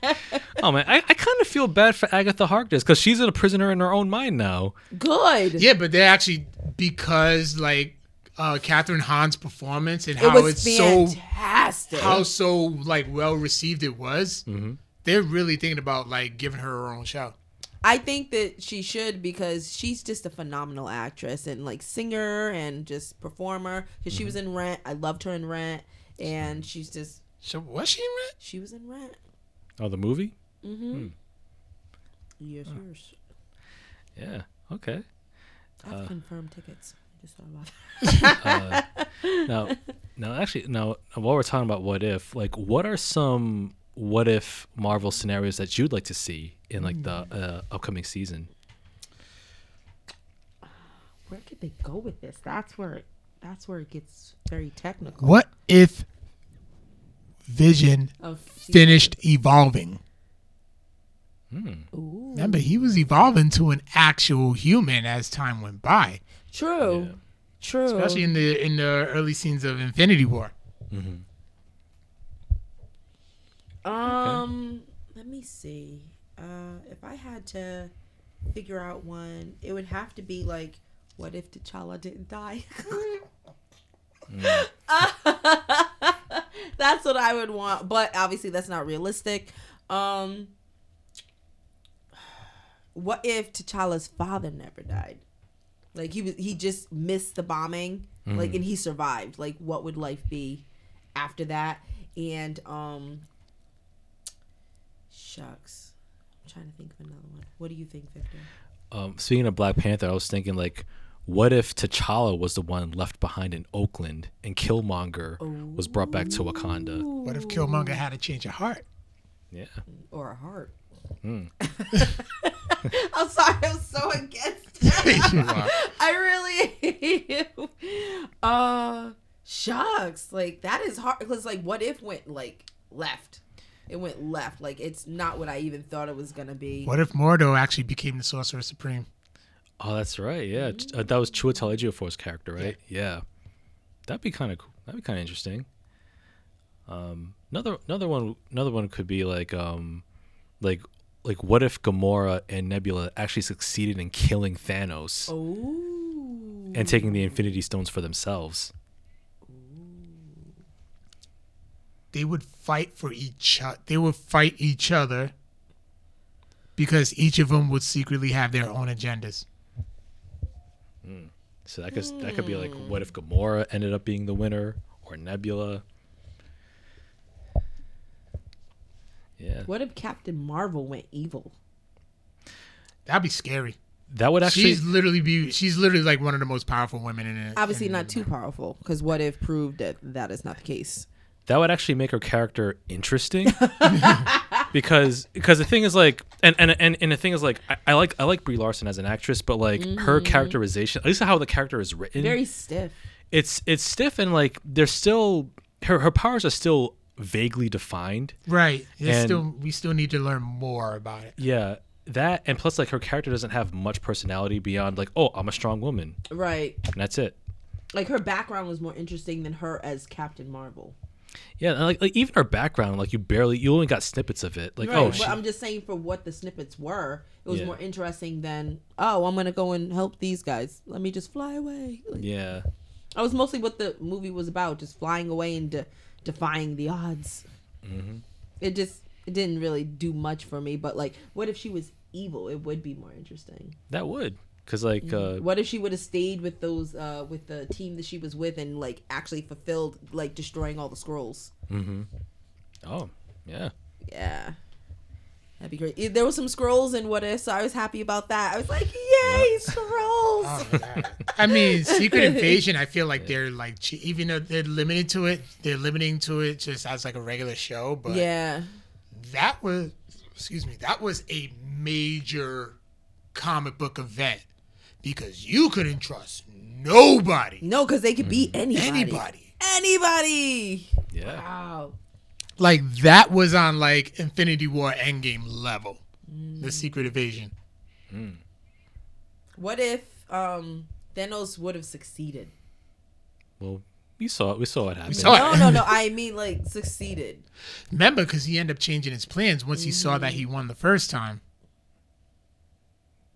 Oh man, I kind of feel bad for Agatha Harkness because she's a prisoner in her own mind now. Good. Yeah, but they actually Kathryn Hahn's performance and how it's fantastic. How so like well received it was. Mm-hmm. They're really thinking about like giving her own show. I think that she should because she's just a phenomenal actress and like singer and just performer. Because she was in Rent, I loved her in Rent, and she's just. So was she in Rent? She was in Rent. Oh, the movie. Mm-hmm. Hmm. Yes, oh. Yours. Yeah. Okay. I have confirmed tickets. Now, while we're talking about what if, like, what are some what if Marvel scenarios that you'd like to see in like the upcoming season? where could they go with this? That's where it gets very technical. What if Vision finished evolving? Hmm. Remember, he was evolving to an actual human as time went by. True, yeah. True. Especially in the early scenes of Infinity War. Mm-hmm. Let me see. If I had to figure out one, it would have to be like, what if T'Challa didn't die? That's what I would want, but obviously that's not realistic. What if T'Challa's father never died? Like he just missed the bombing, like, and he survived. Like, what would life be after that? And shucks, I'm trying to think of another one. What do you think, Victor? Speaking of Black Panther, I was thinking like, what if T'Challa was the one left behind in Oakland and Killmonger was brought back to Wakanda? What if Killmonger had a change of heart? Yeah, or a heart. Mm. I'm sorry, I'm so against that. I really hate you. Shucks, like that is hard because like what if went like left. It went left. Like it's not what I even thought it was gonna be. What if Mordo actually became the Sorcerer Supreme? Oh, that's right. Yeah, mm-hmm. That was Chiwetel Ejiofor's character, right? Yeah. That'd be kind of cool. That'd be kind of interesting. Another one could be like what if Gamora and Nebula actually succeeded in killing Thanos and taking the Infinity Stones for themselves? Ooh. They would fight for each other. They would fight each other because each of them would secretly have their own agendas. Mm. So that could be like, what if Gamora ended up being the winner or Nebula? Yeah. What if Captain Marvel went evil? That'd be scary. That would actually. She's literally like one of the most powerful women in it. Obviously, not too powerful, because what if proved that is not the case? That would actually make her character interesting, because the thing is like, and the thing is like, I like Brie Larson as an actress, but like her characterization, at least how the character is written, very stiff. It's stiff, and like there's still her powers are still vaguely defined, right? We still need to learn more about it. Yeah, that and plus like her character doesn't have much personality beyond like, oh, I'm a strong woman, right? And that's it. Like her background was more interesting than her as Captain Marvel. Yeah, and like even her background, like you only got snippets of it. Like right. Oh, I'm just saying for what the snippets were, it was more interesting than I'm gonna go and help these guys. Let me just fly away. Like, yeah, that was mostly what the movie was about, just flying away and. Defying the odds. Mm-hmm. It didn't really do much for me, but like what if she was evil? It would be more interesting. That would, because like what if she would have stayed with those with the team that she was with and like actually fulfilled like destroying all the Skrulls. Mm-hmm. Oh yeah, that'd be great. There was some Skrulls in What If, so I was happy about that. I was like, yay, Skrulls! I mean, Secret Invasion. I feel like they're like, even though they're limited to it, just as like a regular show. But yeah, that was a major comic book event because you couldn't trust nobody. No, because they could be anybody. Yeah. Wow. Like that was on like Infinity War Endgame level, the Secret Invasion. Mm. What if Thanos would have succeeded? Well, we saw it happen. No. I mean, like succeeded. Remember, because he ended up changing his plans once he saw that he won the first time.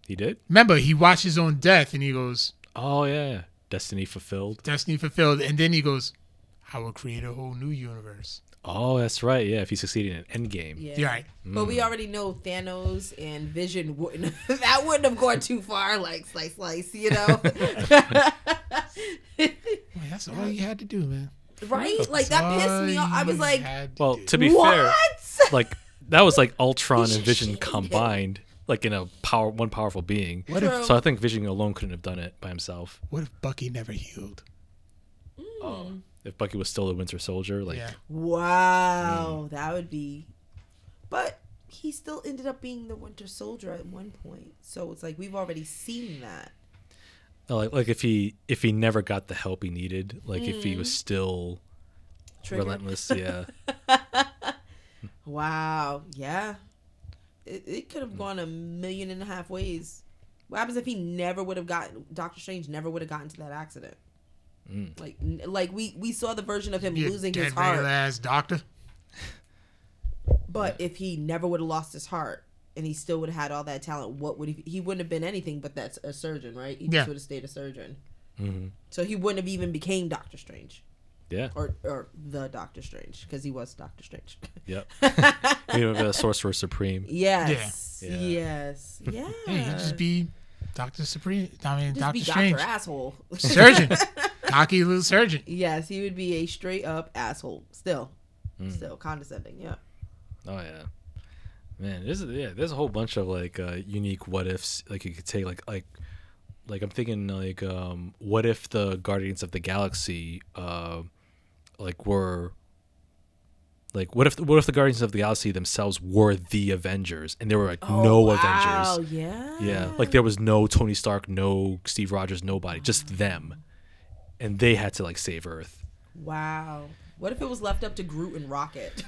He did. Remember, he watched his own death and he goes, "Oh yeah, destiny fulfilled." Destiny fulfilled, and then he goes, "I will create a whole new universe." Oh, that's right. Yeah, if he succeeded in Endgame. Yeah. You're right. But we already know Thanos and Vision wouldn't. That wouldn't have gone too far, like slice, you know? Well, that's all you had to do, man. Right? That's like, that pissed me off. I was like, well, to be fair, like, that was like Ultron and Vision combined, like in one powerful being. So I think Vision alone couldn't have done it by himself. What if Bucky never healed? Oh. If Bucky was still a Winter Soldier, like wow, that would be. But he still ended up being the Winter Soldier at one point, so it's like we've already seen that. Like if he never got the help he needed, like if he was still triggered. Relentless, yeah. Wow, yeah. It could have gone 1.5 million ways. What happens if he never would have gotten Doctor Strange never would have gotten to that accident? Mm. Like we saw the version of him losing his heart. Dead ass doctor. But if he never would have lost his heart, and he still would have had all that talent, what would he wouldn't have been anything but that's a surgeon, right? He just would have stayed a surgeon. Mm-hmm. So he wouldn't have even became Doctor Strange. Yeah. Or the Doctor Strange, because he was Doctor Strange. Yep. He would have been a Sorcerer Supreme. Yes. Yeah. Yes. Yeah. Hey, he'd just be Doctor Supreme. I mean, just Doctor be Strange. Doctor asshole. Surgeon. Cocky little surgeon. Yes, he would be a straight up asshole. Still condescending. Yeah. Oh yeah. Man, there's a whole bunch of like unique what ifs. Like you could take like I'm thinking like what if the Guardians of the Galaxy were like what if the Guardians of the Galaxy themselves were the Avengers and there were like Avengers. Yeah. Like there was no Tony Stark, no Steve Rogers, nobody, just them, and they had to like save Earth. Wow. What if it was left up to Groot and Rocket?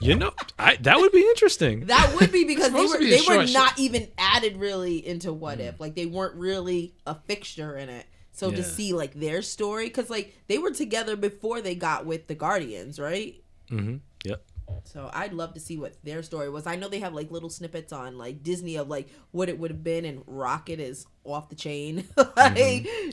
You know, that would be interesting. That would be because they were not even added really into What If. Like, they weren't really a fixture in it. So to see, like, their story, because, like, they were together before they got with the Guardians, right? Mm-hmm. Yep. So I'd love to see what their story was. I know they have, like, little snippets on, like, Disney of, like, what it would have been, and Rocket is off the chain. I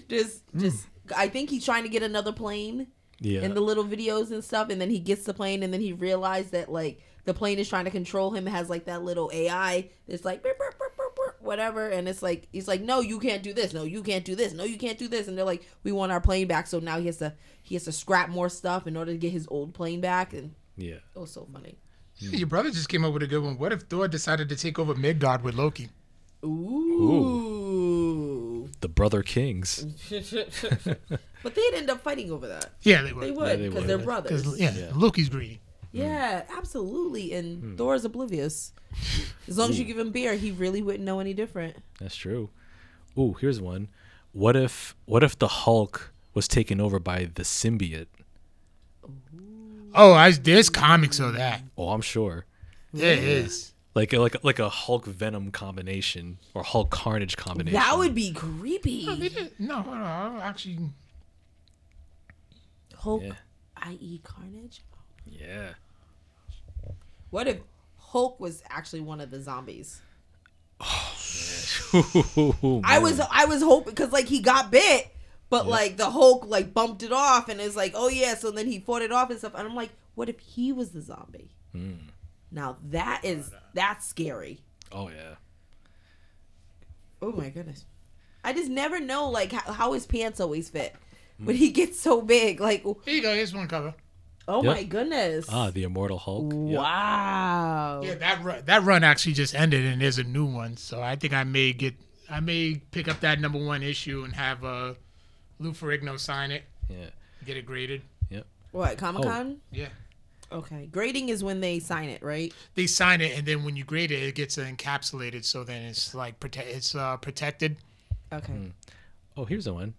think he's trying to get another plane. Yeah. In the little videos and stuff, and then he gets the plane, and then he realized that like the plane is trying to control him. It has like that little AI. It's like burp, burp, burp, burp, burp, whatever, and it's like he's like, no, you can't do this. No, you can't do this. No, you can't do this. And they're like, we want our plane back. So now he has to scrap more stuff in order to get his old plane back. And yeah, it was so funny. Your brother just came up with a good one. What if Thor decided to take over Midgard with Loki? Ooh. The brother kings. But they'd end up fighting over that. Yeah, they would. They would, because they're brothers. Yeah, Loki's greedy. Yeah, absolutely. And Thor's oblivious. As long as you give him beer, he really wouldn't know any different. That's true. Ooh, here's one. What if the Hulk was taken over by the symbiote? Oh, there's comics of that. Oh, I'm sure. Yeah, it is. Like a Hulk Venom combination or Hulk Carnage combination. That would be creepy. No, actually. Hulk, i.e. Carnage. Yeah. What if Hulk was actually one of the zombies? Oh, man. I was hoping because like he got bit, but like the Hulk like bumped it off and it's like so then he fought it off and stuff and I'm like, what if he was the zombie? Mm. Now that's scary. Oh yeah. Oh my goodness. I just never know like how his pants always fit when he gets so big. Like here you go, here's one cover. Oh my goodness. Ah, the Immortal Hulk. Wow. Yep. Yeah, that run actually just ended and there's a new one. So I think I may pick up that #1 issue and have Lou Ferrigno sign it. Yeah. Get it graded. Yep. What, Comic-Con? Oh. Yeah. Okay. Grading is when they sign it, right? They sign it, and then when you grade it, it gets encapsulated, so then it's like protected. Okay. Mm. Oh, here's the one,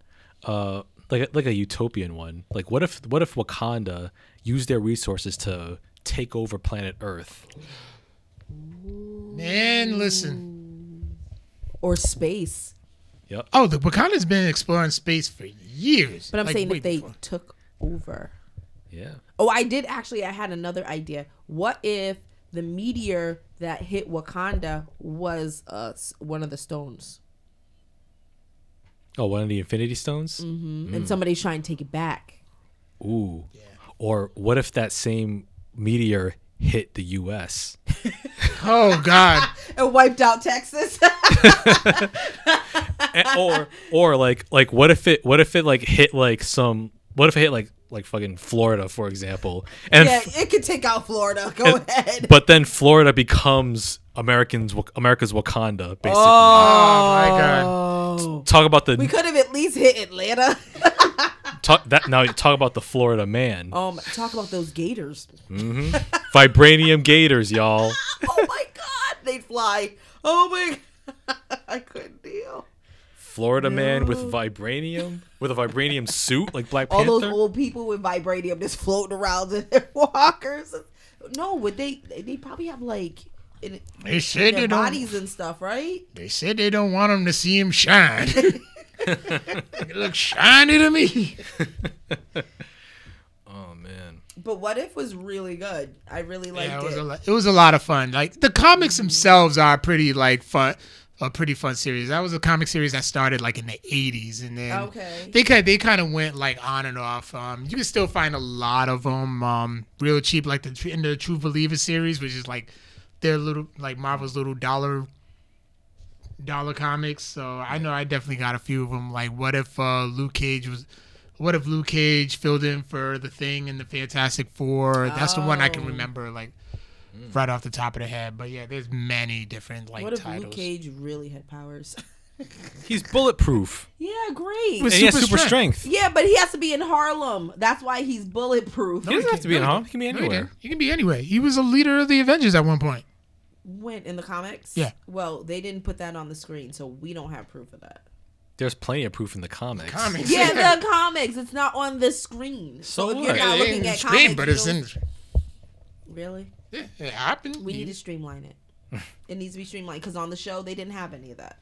like a utopian one. Like, what if Wakanda used their resources to take over planet Earth? Man, listen. Or space. Yep. Oh, the Wakanda's been exploring space for years. But I'm saying if they took over. Yeah. Oh, I had another idea. What if the meteor that hit Wakanda was one of the stones? Oh, one of the Infinity Stones? Mm-hmm. Mm. And somebody's trying to take it back. Ooh. Yeah. Or what if that same meteor hit the U.S.? Oh, God. It wiped out Texas. Or like what if it like hit like some what if it hit like fucking Florida, for example. And it could take out Florida. Go ahead. But then Florida becomes America's Wakanda, basically. Oh my God! Talk about the. We could have at least hit Atlanta. Talk about the Florida man. Talk about those gators. Mm-hmm. Vibranium gators, y'all. Oh my God! They'd fly. Oh my God! I couldn't deal. Florida man with vibranium, with a vibranium suit, like Black Panther. All those old people with vibranium just floating around in their walkers. No, would they probably have like they said their bodies and stuff, right? They said they don't want them to see him shine. It looks shiny to me. Oh man! But What If was really good. I really liked it. It was a lot of fun. Like the comics themselves are pretty like fun. A pretty fun series. That was a comic series that started like in the 80s, and then they kind of went like on and off. You can still find a lot of them real cheap, like in the True Believer series, which is like their little like Marvel's little dollar comics. So I know I definitely got a few of them. Like what if Luke Cage filled in for the Thing in the Fantastic Four? That's the one I can remember. Like. Right off the top of the head, but yeah, there's many different like titles. What if Luke Cage really had powers? He's bulletproof. Yeah, great. And he has super strength. Yeah, but he has to be in Harlem. That's why he's bulletproof. No, he doesn't have to be in Harlem. He can be anywhere. He can be anywhere. He was a leader of the Avengers at one point. Went in the comics? Yeah. Well, they didn't put that on the screen, so we don't have proof of that. There's plenty of proof in the comics. Yeah, the comics. It's not on the screen. So if you're not looking at comics, but it's in. Really? Yeah, it happened. We need to streamline it. It needs to be streamlined because on the show they didn't have any of that.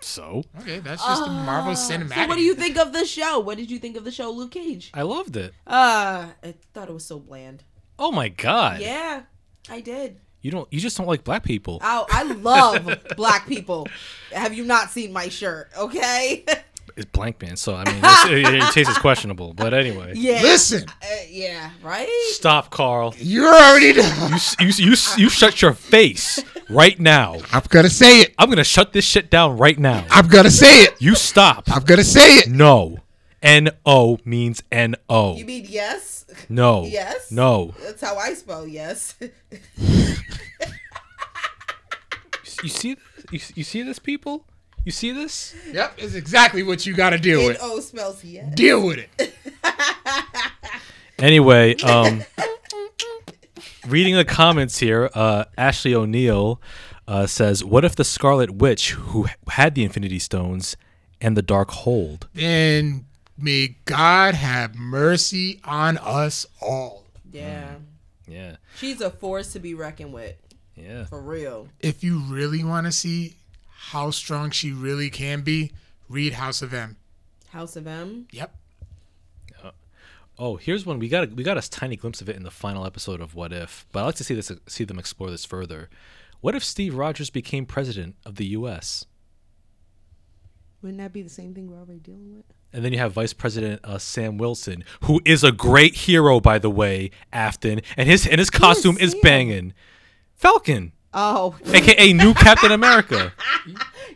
So okay, that's just the Marvel Cinematic. So what do you think of the show? What did you think of the show, Luke Cage? I loved it. I thought it was so bland. Oh my god. Yeah, I did. You just don't like black people. Oh, I love black people. Have you not seen my shirt? Okay. It's Blank Man, so I mean, it tastes is questionable. But anyway, yeah. Listen, yeah, right. Stop, Carl. You're already done. You shut your face right now. I'm gonna say it. I'm gonna shut this shit down right now. I'm gonna say it. You stop. I'm gonna say it. No, N-O means N-O. You mean yes? No. Yes. No. That's how I spell yes. You see this, people. You see this? Yep, it's exactly what you got to deal with. N-O smells yes. Deal with it. Anyway, reading the comments here, Ashley O'Neill says, "What if the Scarlet Witch, who had the Infinity Stones and the Dark Hold?" Then may God have mercy on us all. Yeah. Yeah. She's a force to be reckoned with. Yeah. For real. If you really want to see how strong she really can be, read House of M. House of M? Yep. Oh, here's one. We got a tiny glimpse of it in the final episode of What If, but I'd like to see them explore this further. What if Steve Rogers became president of the U.S.? Wouldn't that be the same thing we're already dealing with? And then you have Vice President Sam Wilson, who is a great hero, by the way, Afton, and his costume is banging. Falcon. Oh, AKA new Captain America.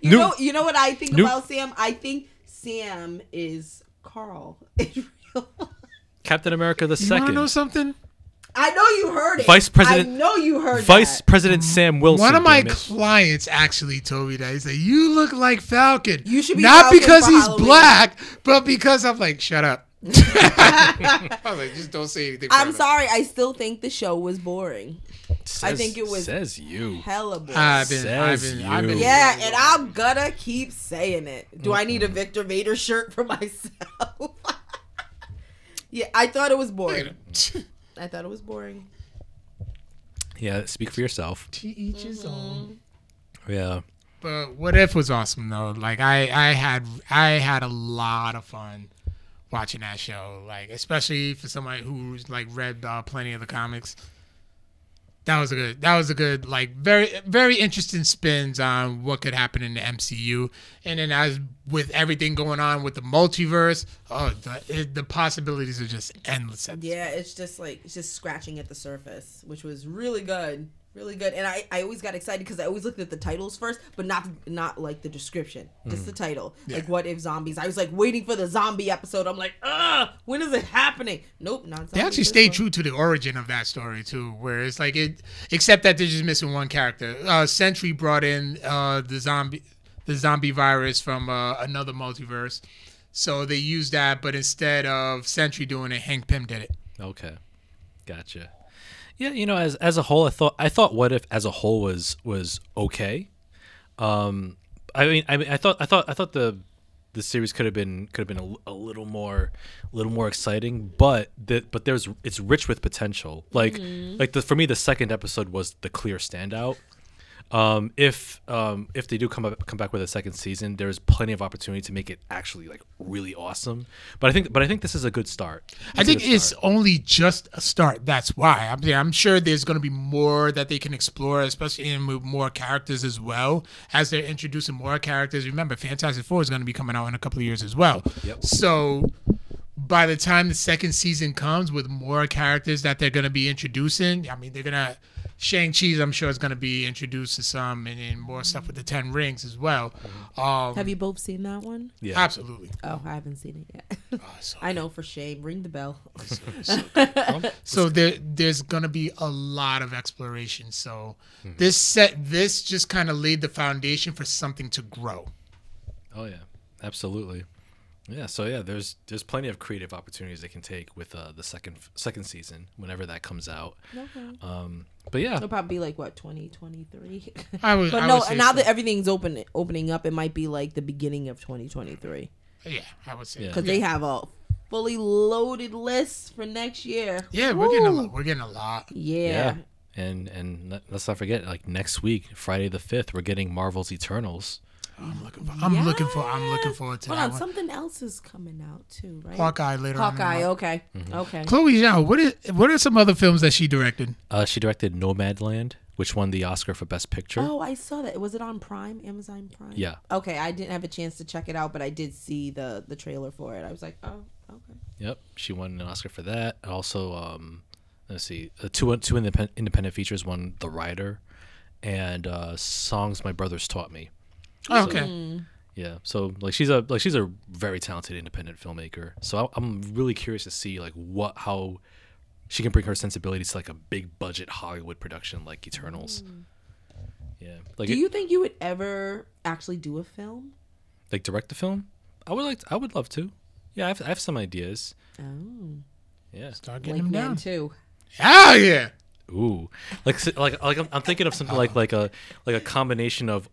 You know what I think about Sam? I think Sam is Carl in real life. Captain America the Second. You know something? I know you heard it. Vice President Sam Wilson. One of my clients actually told me that. He said, "You look like Falcon. You should be not Falcon because he's Halloween. Black, but because I'm like, shut up." I was like, just don't say anything. I'm sorry. I still think the show was boring. I think it was hella boring. I've been yeah, and I'm gonna keep saying it. Do I need a Victor Vader shirt for myself? Yeah, I thought it was boring. Yeah, speak for yourself. To each his own. Yeah. But What If was awesome though. Like I had a lot of fun watching that show. Like especially for somebody who's like read plenty of the comics. That was a good, like, very, very interesting spins on what could happen in the MCU. And then as with everything going on with the multiverse, the possibilities are just endless. Yeah, it's just scratching at the surface, which was really good. Really good. And I always got excited because I always looked at the titles first, but not like the description, just the title. Yeah. Like, what if zombies? I was like waiting for the zombie episode. I'm like, when is it happening? Nope, not zombies. They actually stayed true to the origin of that story, too, where it's like except that they're just missing one character. Sentry brought in the zombie virus from another multiverse. So they used that, but instead of Sentry doing it, Hank Pym did it. Okay. Gotcha. Yeah, you know, as a whole, I thought What If as a whole was okay. I thought the series could have been a little more exciting, but it's rich with potential. Like mm-hmm. For me, the second episode was the clear standout. If they do come back with a second season, there's plenty of opportunity to make it actually really awesome. But I think this is a good start. It's only just a start. That's why I'm sure there's going to be more that they can explore, especially with more characters as well as they're introducing more characters. Remember, Fantastic Four is going to be coming out in a couple of years as well. Yep. So by the time the second season comes with more characters that they're going to be introducing, they're going to. Shang-Chi, I'm sure, is going to be introduced to some and more stuff with the 10 rings as well. Have you both seen that one? Yeah. Absolutely. Oh, I haven't seen it yet. Oh, so I know, for shame. Ring the bell. So there's going to be a lot of exploration. So mm-hmm. this just kind of laid the foundation for something to grow. Oh, yeah. Absolutely. Yeah, so yeah, there's plenty of creative opportunities they can take with the second season whenever that comes out. Okay. But yeah, it'll probably be 2023. I would say that everything's opening up, it might be the beginning of 2023. Yeah, I would say because they have a fully loaded list for next year. Yeah, we're getting a lot. Yeah. And let's not forget, next week, Friday the 5th, we're getting Marvel's Eternals. I'm looking forward to that. Hold on, something else is coming out too, right? Hawkeye later on. Okay. Mm-hmm. Okay. Chloe Zhao, what are some other films that she directed? She directed Nomadland, which won the Oscar for Best Picture. Oh, I saw that. Was it on Prime? Amazon Prime? Yeah. Okay, I didn't have a chance to check it out, but I did see the trailer for it. I was like, oh, okay. Yep, she won an Oscar for that. Also, let's see, two independent features won The Rider and Songs My Brothers Taught Me. Oh, okay. Yeah. So she's a very talented independent filmmaker. So I'm really curious to see how she can bring her sensibilities to a big budget Hollywood production like Eternals. Yeah. Do you think you would ever actually do a film? Direct the film? I would love to. Yeah, I have some ideas. Oh. Yeah. Start getting them down too. Oh yeah. Ooh, I'm thinking of something like a combination of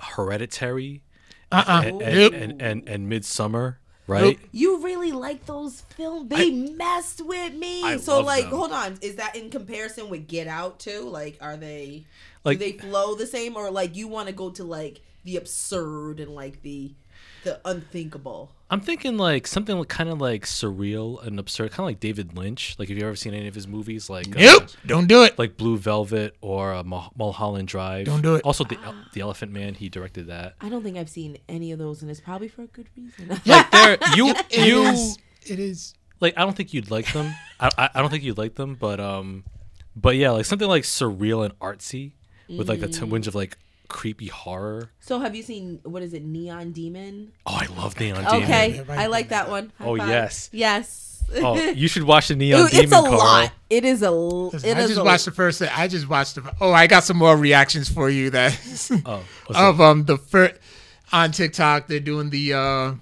Hereditary, and Midsommar, right? You really like those films? They messed with me. I love them. Hold on, is that in comparison with Get Out too? Are they do they flow the same, or you want to go to the absurd and the unthinkable? I'm thinking something kind of surreal and absurd, kind of like David Lynch. If you've ever seen any of his movies, nope, don't do it. Like Blue Velvet or Mulholland Drive. Don't do it. Also, the Elephant Man, he directed that. I don't think I've seen any of those, and it's probably for a good reason. It is. I don't think you'd like them. I don't think you'd like them, but yeah, something surreal and artsy with a tinge of creepy horror. So have you seen, what is it, Neon Demon? Oh, I love Neon Demon. Okay, I like that one. High five. Yes. Oh, you should watch the Neon Demon. It's a Carl. Lot. It is a. I just watched the first. Oh, I got some more reactions for you. That the first on TikTok they're doing the.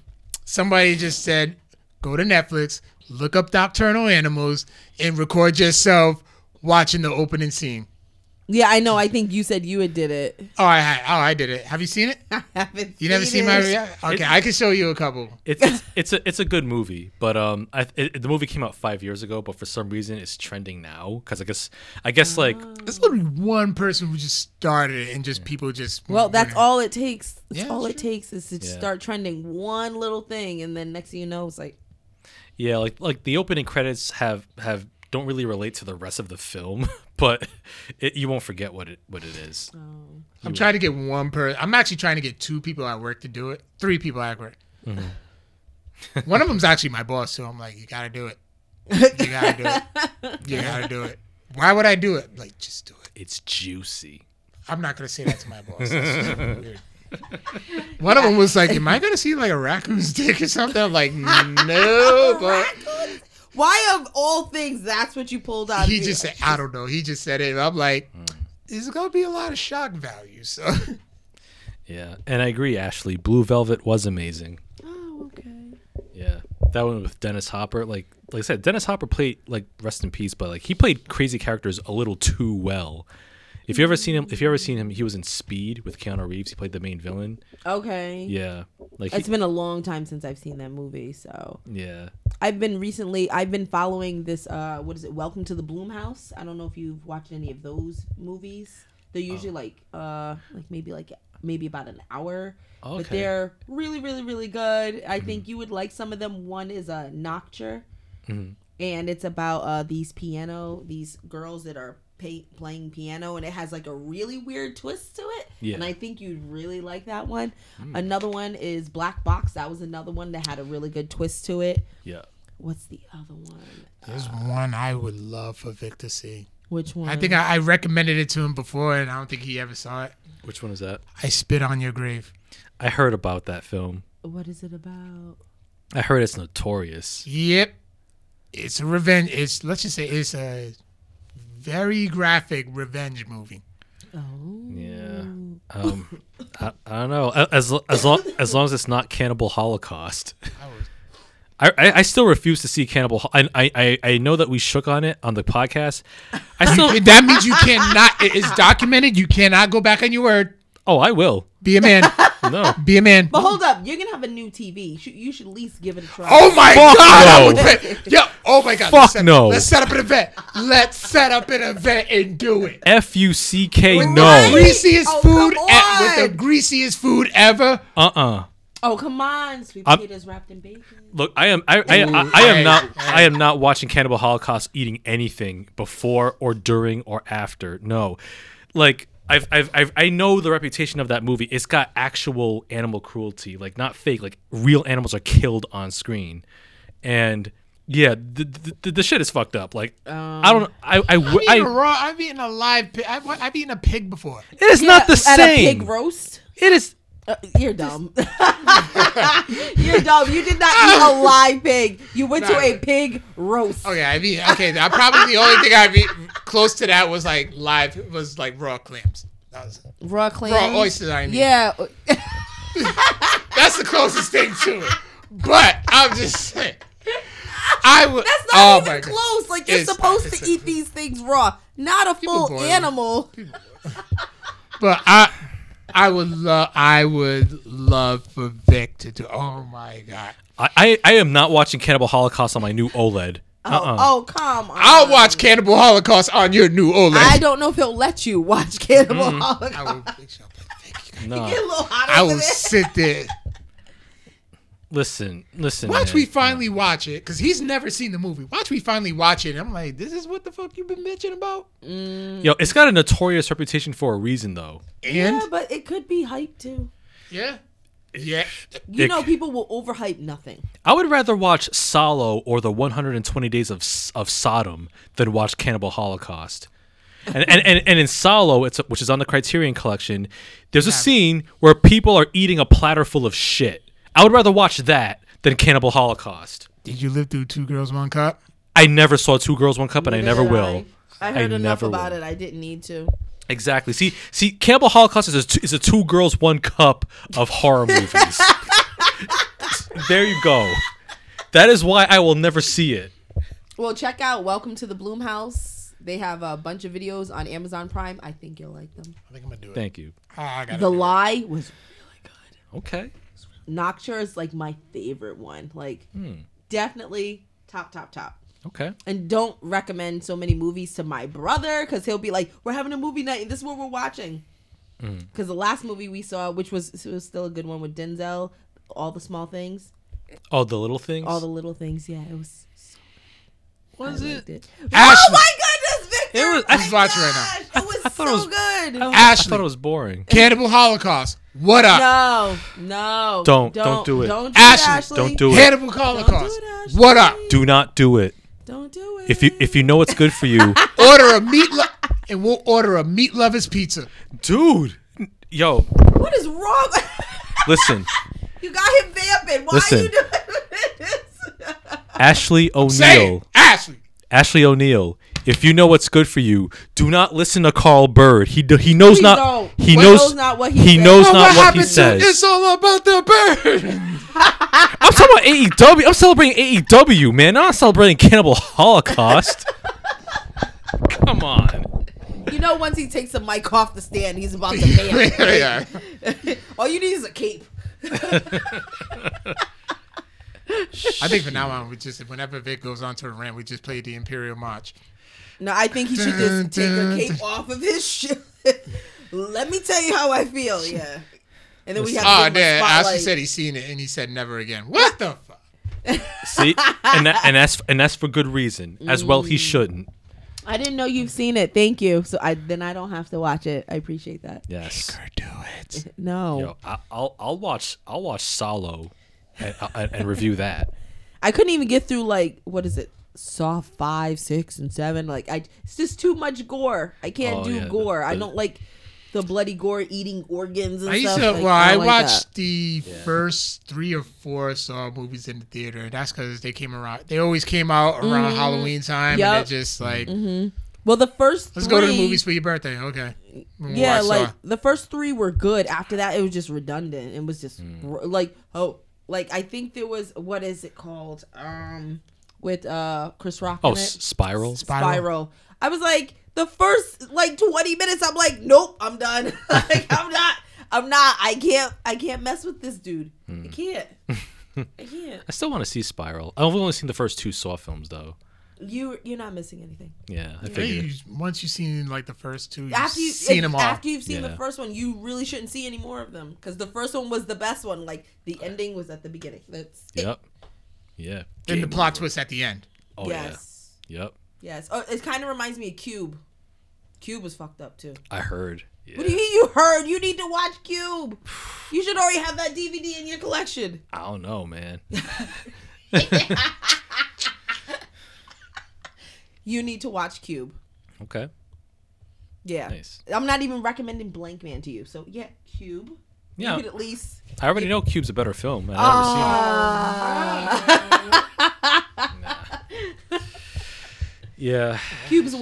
Somebody just said, go to Netflix, look up Nocturnal Animals, and record yourself watching the opening scene. Yeah, I know. I think you said you had did it. Oh, I did it. Have you seen it? I haven't. You never seen my reaction? Okay, I can show you a couple. It's a good movie, but the movie came out 5 years ago, but for some reason it's trending now because I guess there's literally one person who just started it and just people just that's all it takes. That's all it takes is to start trending one little thing, and then next thing you know, it's the opening credits have. Don't really relate to the rest of the film, but you won't forget what it is. Oh. I'm trying to get one person. I'm actually trying to get two people at work to do it. Three people at work. Mm-hmm. One of them's actually my boss, so I'm you gotta do it. You gotta do it. You gotta do it. Why would I do it? Just do it. It's juicy. I'm not gonna say that to my boss. That's just weird. One of them was am I gonna see a raccoon's dick or something? I'm no, but. Why of all things, that's what you pulled out? He just said, "I don't know." He just said it. I'm "There's gonna be a lot of shock value." So, yeah, and I agree, Ashley. Blue Velvet was amazing. Oh, okay. Yeah, that one with Dennis Hopper. Like I said, Dennis Hopper played rest in peace, but he played crazy characters a little too well. If you ever seen him, he was in Speed with Keanu Reeves. He played the main villain. Okay. Yeah. Like it's been a long time since I've seen that movie, so. Yeah. I've been following this what is it? Welcome to the Bloom House. I don't know if you've watched any of those movies. They're usually maybe about an hour. Okay. But they're really, really, really good. I think you would like some of them. One is a Nocturne. Mm-hmm. And it's about these girls that are playing piano, and it has like a really weird twist to it. Yeah. And I think you'd really like that one. Mm. Another one is Black Box. That was another one that had a really good twist to it. Yeah. What's the other one? There's one I would love for Victor C. Which one? I think I recommended it to him before, and I don't think he ever saw it. Which one is that? I Spit on Your Grave. I heard about that film. What is it about? I heard it's notorious. Yep. It's a revenge. It's, let's just say, it's a very graphic revenge movie. Oh. Yeah. I don't know. As long as it's not Cannibal Holocaust. I still refuse to see Cannibal. I know that we shook on it on the podcast. I still. That means you cannot. It's documented. You cannot go back on your word. Oh, I will. Be a man. No. Be a man. But hold up. You're going to have a new TV. You should at least give it a try. Oh, my Fuck God. No. Yo, oh, my God. Fuck no. Let's set up an event. Let's set up an event and do it. F-U-C-K, with no. With the greasiest food ever. Uh-uh. Oh, come on. Sweet potatoes wrapped in bacon. Look, I am not watching Cannibal Holocaust eating anything before or during or after. No. Like... I know the reputation of that movie. It's got actual animal cruelty, like not fake, like real animals are killed on screen, and yeah, the shit is fucked up. Like I don't. I've eaten a pig before. It is not the same. At a pig roast. It is. You're dumb. You're dumb. You did not eat a live pig. You went to a pig roast. Okay, I probably the only thing I've eaten close to that was like raw clams. That was raw clams. Raw oysters. I mean. Yeah. That's the closest thing to it. But I'm just saying. That's not even close. Like you're supposed to eat these things raw, not a full animal. But I would love for Vic to do. Oh my God! I am not watching Cannibal Holocaust on my new OLED. Oh, come on! I'll watch Cannibal Holocaust on your new OLED. I don't know if he'll let you watch Cannibal Holocaust. I will. No. You get a little hot over I will sit there. Listen. Watch it, because he's never seen the movie. Watch we finally watch it. And I'm like, this is what the fuck you've been bitching about? Mm. Yo, it's got a notorious reputation for a reason, though. And? Yeah, but it could be hype, too. Yeah. Yeah. You know, people will overhype nothing. I would rather watch Solo or the 120 Days of Sodom than watch Cannibal Holocaust. And in Solo, which is on the Criterion Collection, there's a scene where people are eating a platter full of shit. I would rather watch that than Cannibal Holocaust. Did you live through Two Girls, One Cup? I never saw Two Girls, One Cup, and I never will. I heard enough about it. I didn't need to. Exactly. See, Cannibal Holocaust is a Two Girls, One Cup of horror movies. There you go. That is why I will never see it. Well, check out Welcome to the Bloom House. They have a bunch of videos on Amazon Prime. I think you'll like them. I think I'm going to do it. Thank you. The Lie was really good. Okay. Nocturne is like my favorite one. Like definitely top. Okay. And don't recommend so many movies to my brother, because he'll be like, we're having a movie night and this is what we're watching. Because the last movie we saw, which was still a good one with Denzel, All the Little Things. Yeah, it was so good. Was it? Oh my goodness, Victor! I'm watching right now. It was so good. I thought it was boring. Cannibal Holocaust. What up? No. Don't do it. Don't do Ashley, it, Ashley. Don't do it. Cannibal Holocaust. Do it, what up? Do not do it. Don't do it. If you know what's good for you, we'll order a meat lover's pizza. Dude. Yo. What is wrong? Listen. You got him vamping. Why are you doing this? Ashley O'Neal. If you know what's good for you, do not listen to Carl Bird. He knows not what he says. It's all about the bird. I'm talking about AEW. I'm celebrating AEW, man. I'm not celebrating Cannibal Holocaust. Come on. You know, once he takes the mic off the stand, he's about to pay. Yeah. All you need is a cape. I think from now on, we just, whenever Vic goes on to a rant, we just play the Imperial March. No, I think he should just take a cape off of his shit. Let me tell you how I feel. Yeah. And then we have to Oscar said he's seen it and he said never again. What the fuck? See, and that's for good reason. As well, he shouldn't. I didn't know you've seen it. Thank you. So I don't have to watch it. I appreciate that. Yes, make her do it. No, yo, I'll watch Solo and review that. I couldn't even get through like what is it? Saw 5, 6, and 7. Like it's just too much gore. I can't gore. I don't like the bloody gore, eating organs and stuff. I watched the first 3 or 4 Saw movies in the theater. That's because they came around. They always came out around Halloween time. Yep. And they're just like, well, the first let's go to the movies for your birthday. Okay. Yeah, like Saw. The first 3 were good. After that, it was just redundant. It was just like I think there was, what is it called? With Chris Rock. Oh, in it. Spiral. I was like, the first like 20 minutes, I'm like, nope, I'm done. Like, I'm not. I can't mess with this dude. I can't. I still want to see Spiral. I've only seen the first 2 Saw films though. You're not missing anything. Yeah, I figured. Once you've seen like the first 2, after you've seen the first one, you really shouldn't see any more of them because the first one was the best one. Like the ending was at the beginning. That's it. Yep. Yeah. Then the plot twist at the end. Oh yes. Yeah. Yep. Yes. Oh, it kind of reminds me of Cube. Cube was fucked up too. I heard. Yeah. What do you mean you heard? You need to watch Cube. You should already have that DVD in your collection. I don't know, man. You need to watch Cube. Okay. Yeah. Nice. I'm not even recommending Blank Man to you. So yeah, Cube. Yeah. You could at least. I already know Cube's a better film. I've never seen it. Nah. Yeah, Cube is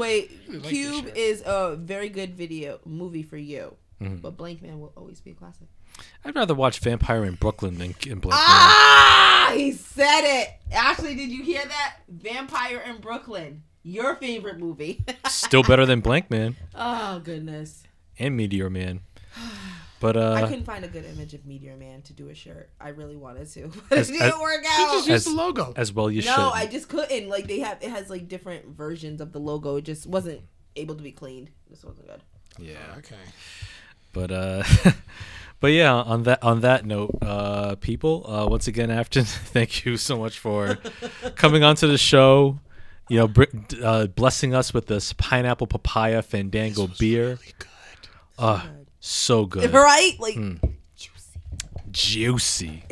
a very good video movie for you, but Blank Man will always be a classic. I'd rather watch Vampire in Brooklyn than Blank Man. Ah, he said it. Ashley, did you hear that? Vampire in Brooklyn, your favorite movie. Still better than Blank Man. Oh goodness. And Meteor Man. But I couldn't find a good image of Meteor Man to do a shirt. I really wanted to, but it didn't work out. You just used the logo. As well you should. No, I just couldn't. Like it has like different versions of the logo. It just wasn't able to be cleaned. This wasn't good. Yeah. Oh, okay. But but yeah, on that note, people, once again, Afton, thank you so much for coming onto the show. You know, blessing us with this Pineapple Papaya Fandango beer. Really good. So good, right? Like juicy.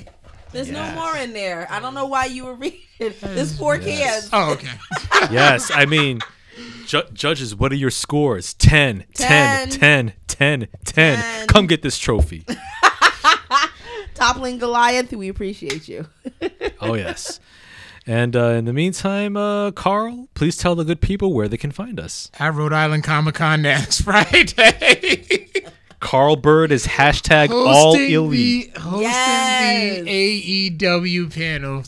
There's no more in there. I don't know why you were reading. There's 4 cans. Oh, okay. Yes, I mean, judges, what are your scores? 10, 10, 10, 10, 10. Come get this trophy. Toppling Goliath, we appreciate you. Oh yes. And in the meantime, Carl, please tell the good people where they can find us. At Rhode Island Comic Con next Friday. Carl Bird is #hosting all elite. Hosting the AEW panel.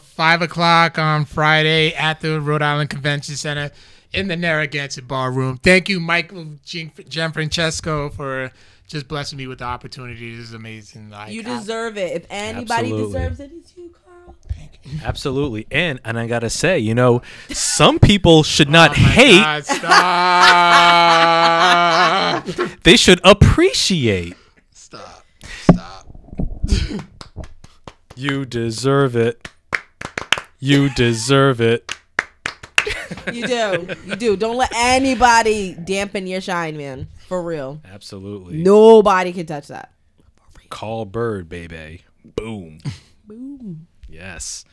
5 o'clock on Friday at the Rhode Island Convention Center in the Narragansett Ballroom. Thank you, Michael Gianfrancesco, for just blessing me with the opportunity. This is amazing. Like, you deserve it. If anybody deserves it, it's you, Carl. Thank you. Absolutely. And I got to say, you know, some people should not hate. God, stop. They should appreciate. Stop. You deserve it. You deserve it. You do. Don't let anybody dampen your shine, man. For real. Absolutely. Nobody can touch that. Carl Bird, baby. Boom. Boom. Yes.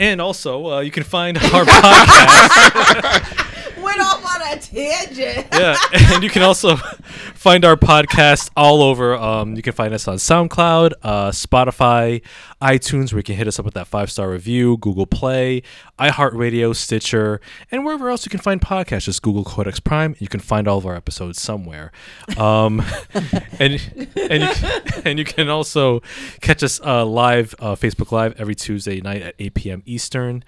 And also, you can find our podcast. Went off on a tangent. Yeah. And you can also find our podcast all over. You can find us on SoundCloud, Spotify, iTunes, where you can hit us up with that 5-star review, Google Play, iHeartRadio, Stitcher, and wherever else you can find podcasts. Just Google Codex Prime. You can find all of our episodes somewhere. And you can also catch us live, Facebook Live, every Tuesday night at 8 p.m. Eastern.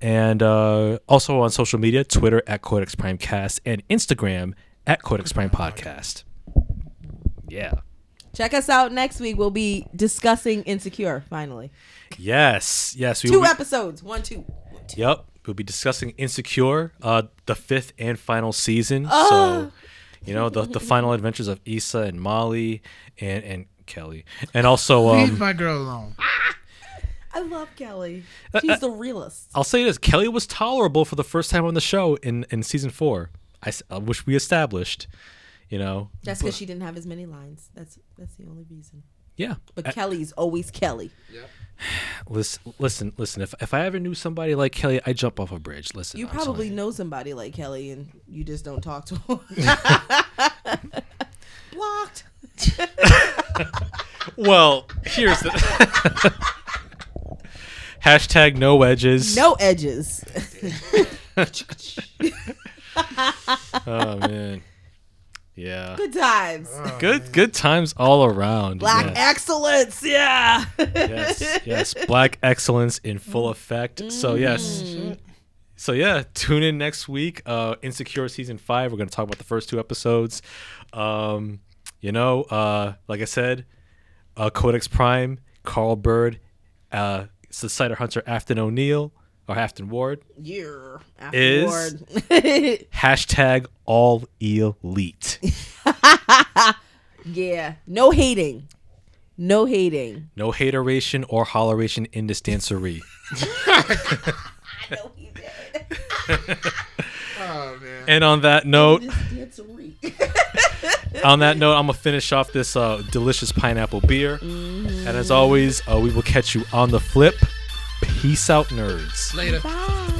And also on social media, Twitter at Codex Prime Cast and Instagram at Codex Prime Podcast. Yeah. Check us out next week. We'll be discussing Insecure, finally. Yes. Yes. We Two episodes. One, two. Yep. We'll be discussing Insecure, the fifth and final season. Oh. So, you know, the final adventures of Issa and Molly and Kelly. And also... leave my girl alone. I love Kelly. She's the realest. I'll say this. Kelly was tolerable for the first time on the show in season 4, which we established. You know, that's because she didn't have as many lines. That's the only reason. Yeah, but Kelly's always Kelly. Yeah. Listen. If I ever knew somebody like Kelly, I'd jump off a bridge. Listen, you probably know somebody like Kelly, and you just don't talk to him. Blocked. Well, here's the hashtag no edges. No edges. Oh man. Yeah. Good times. Oh, good times all around. Black excellence. Yeah. Yes. Black excellence in full effect. So yes. So yeah, tune in next week. Insecure season 5. We're going to talk about the first 2 episodes. You know, like I said, Codex Prime, Carl Bird, Cider Hunter Afton O'Neill. Or Afton Ward. Yeah. Afton Ward. Hashtag all elite. Yeah. No hating. No hating. No hateration or holleration in this dancery. I know he did. Oh, man. And on that note. On that note, I'm going to finish off this delicious pineapple beer. And as always, we will catch you on the flip. Peace out, nerds. Later. Bye.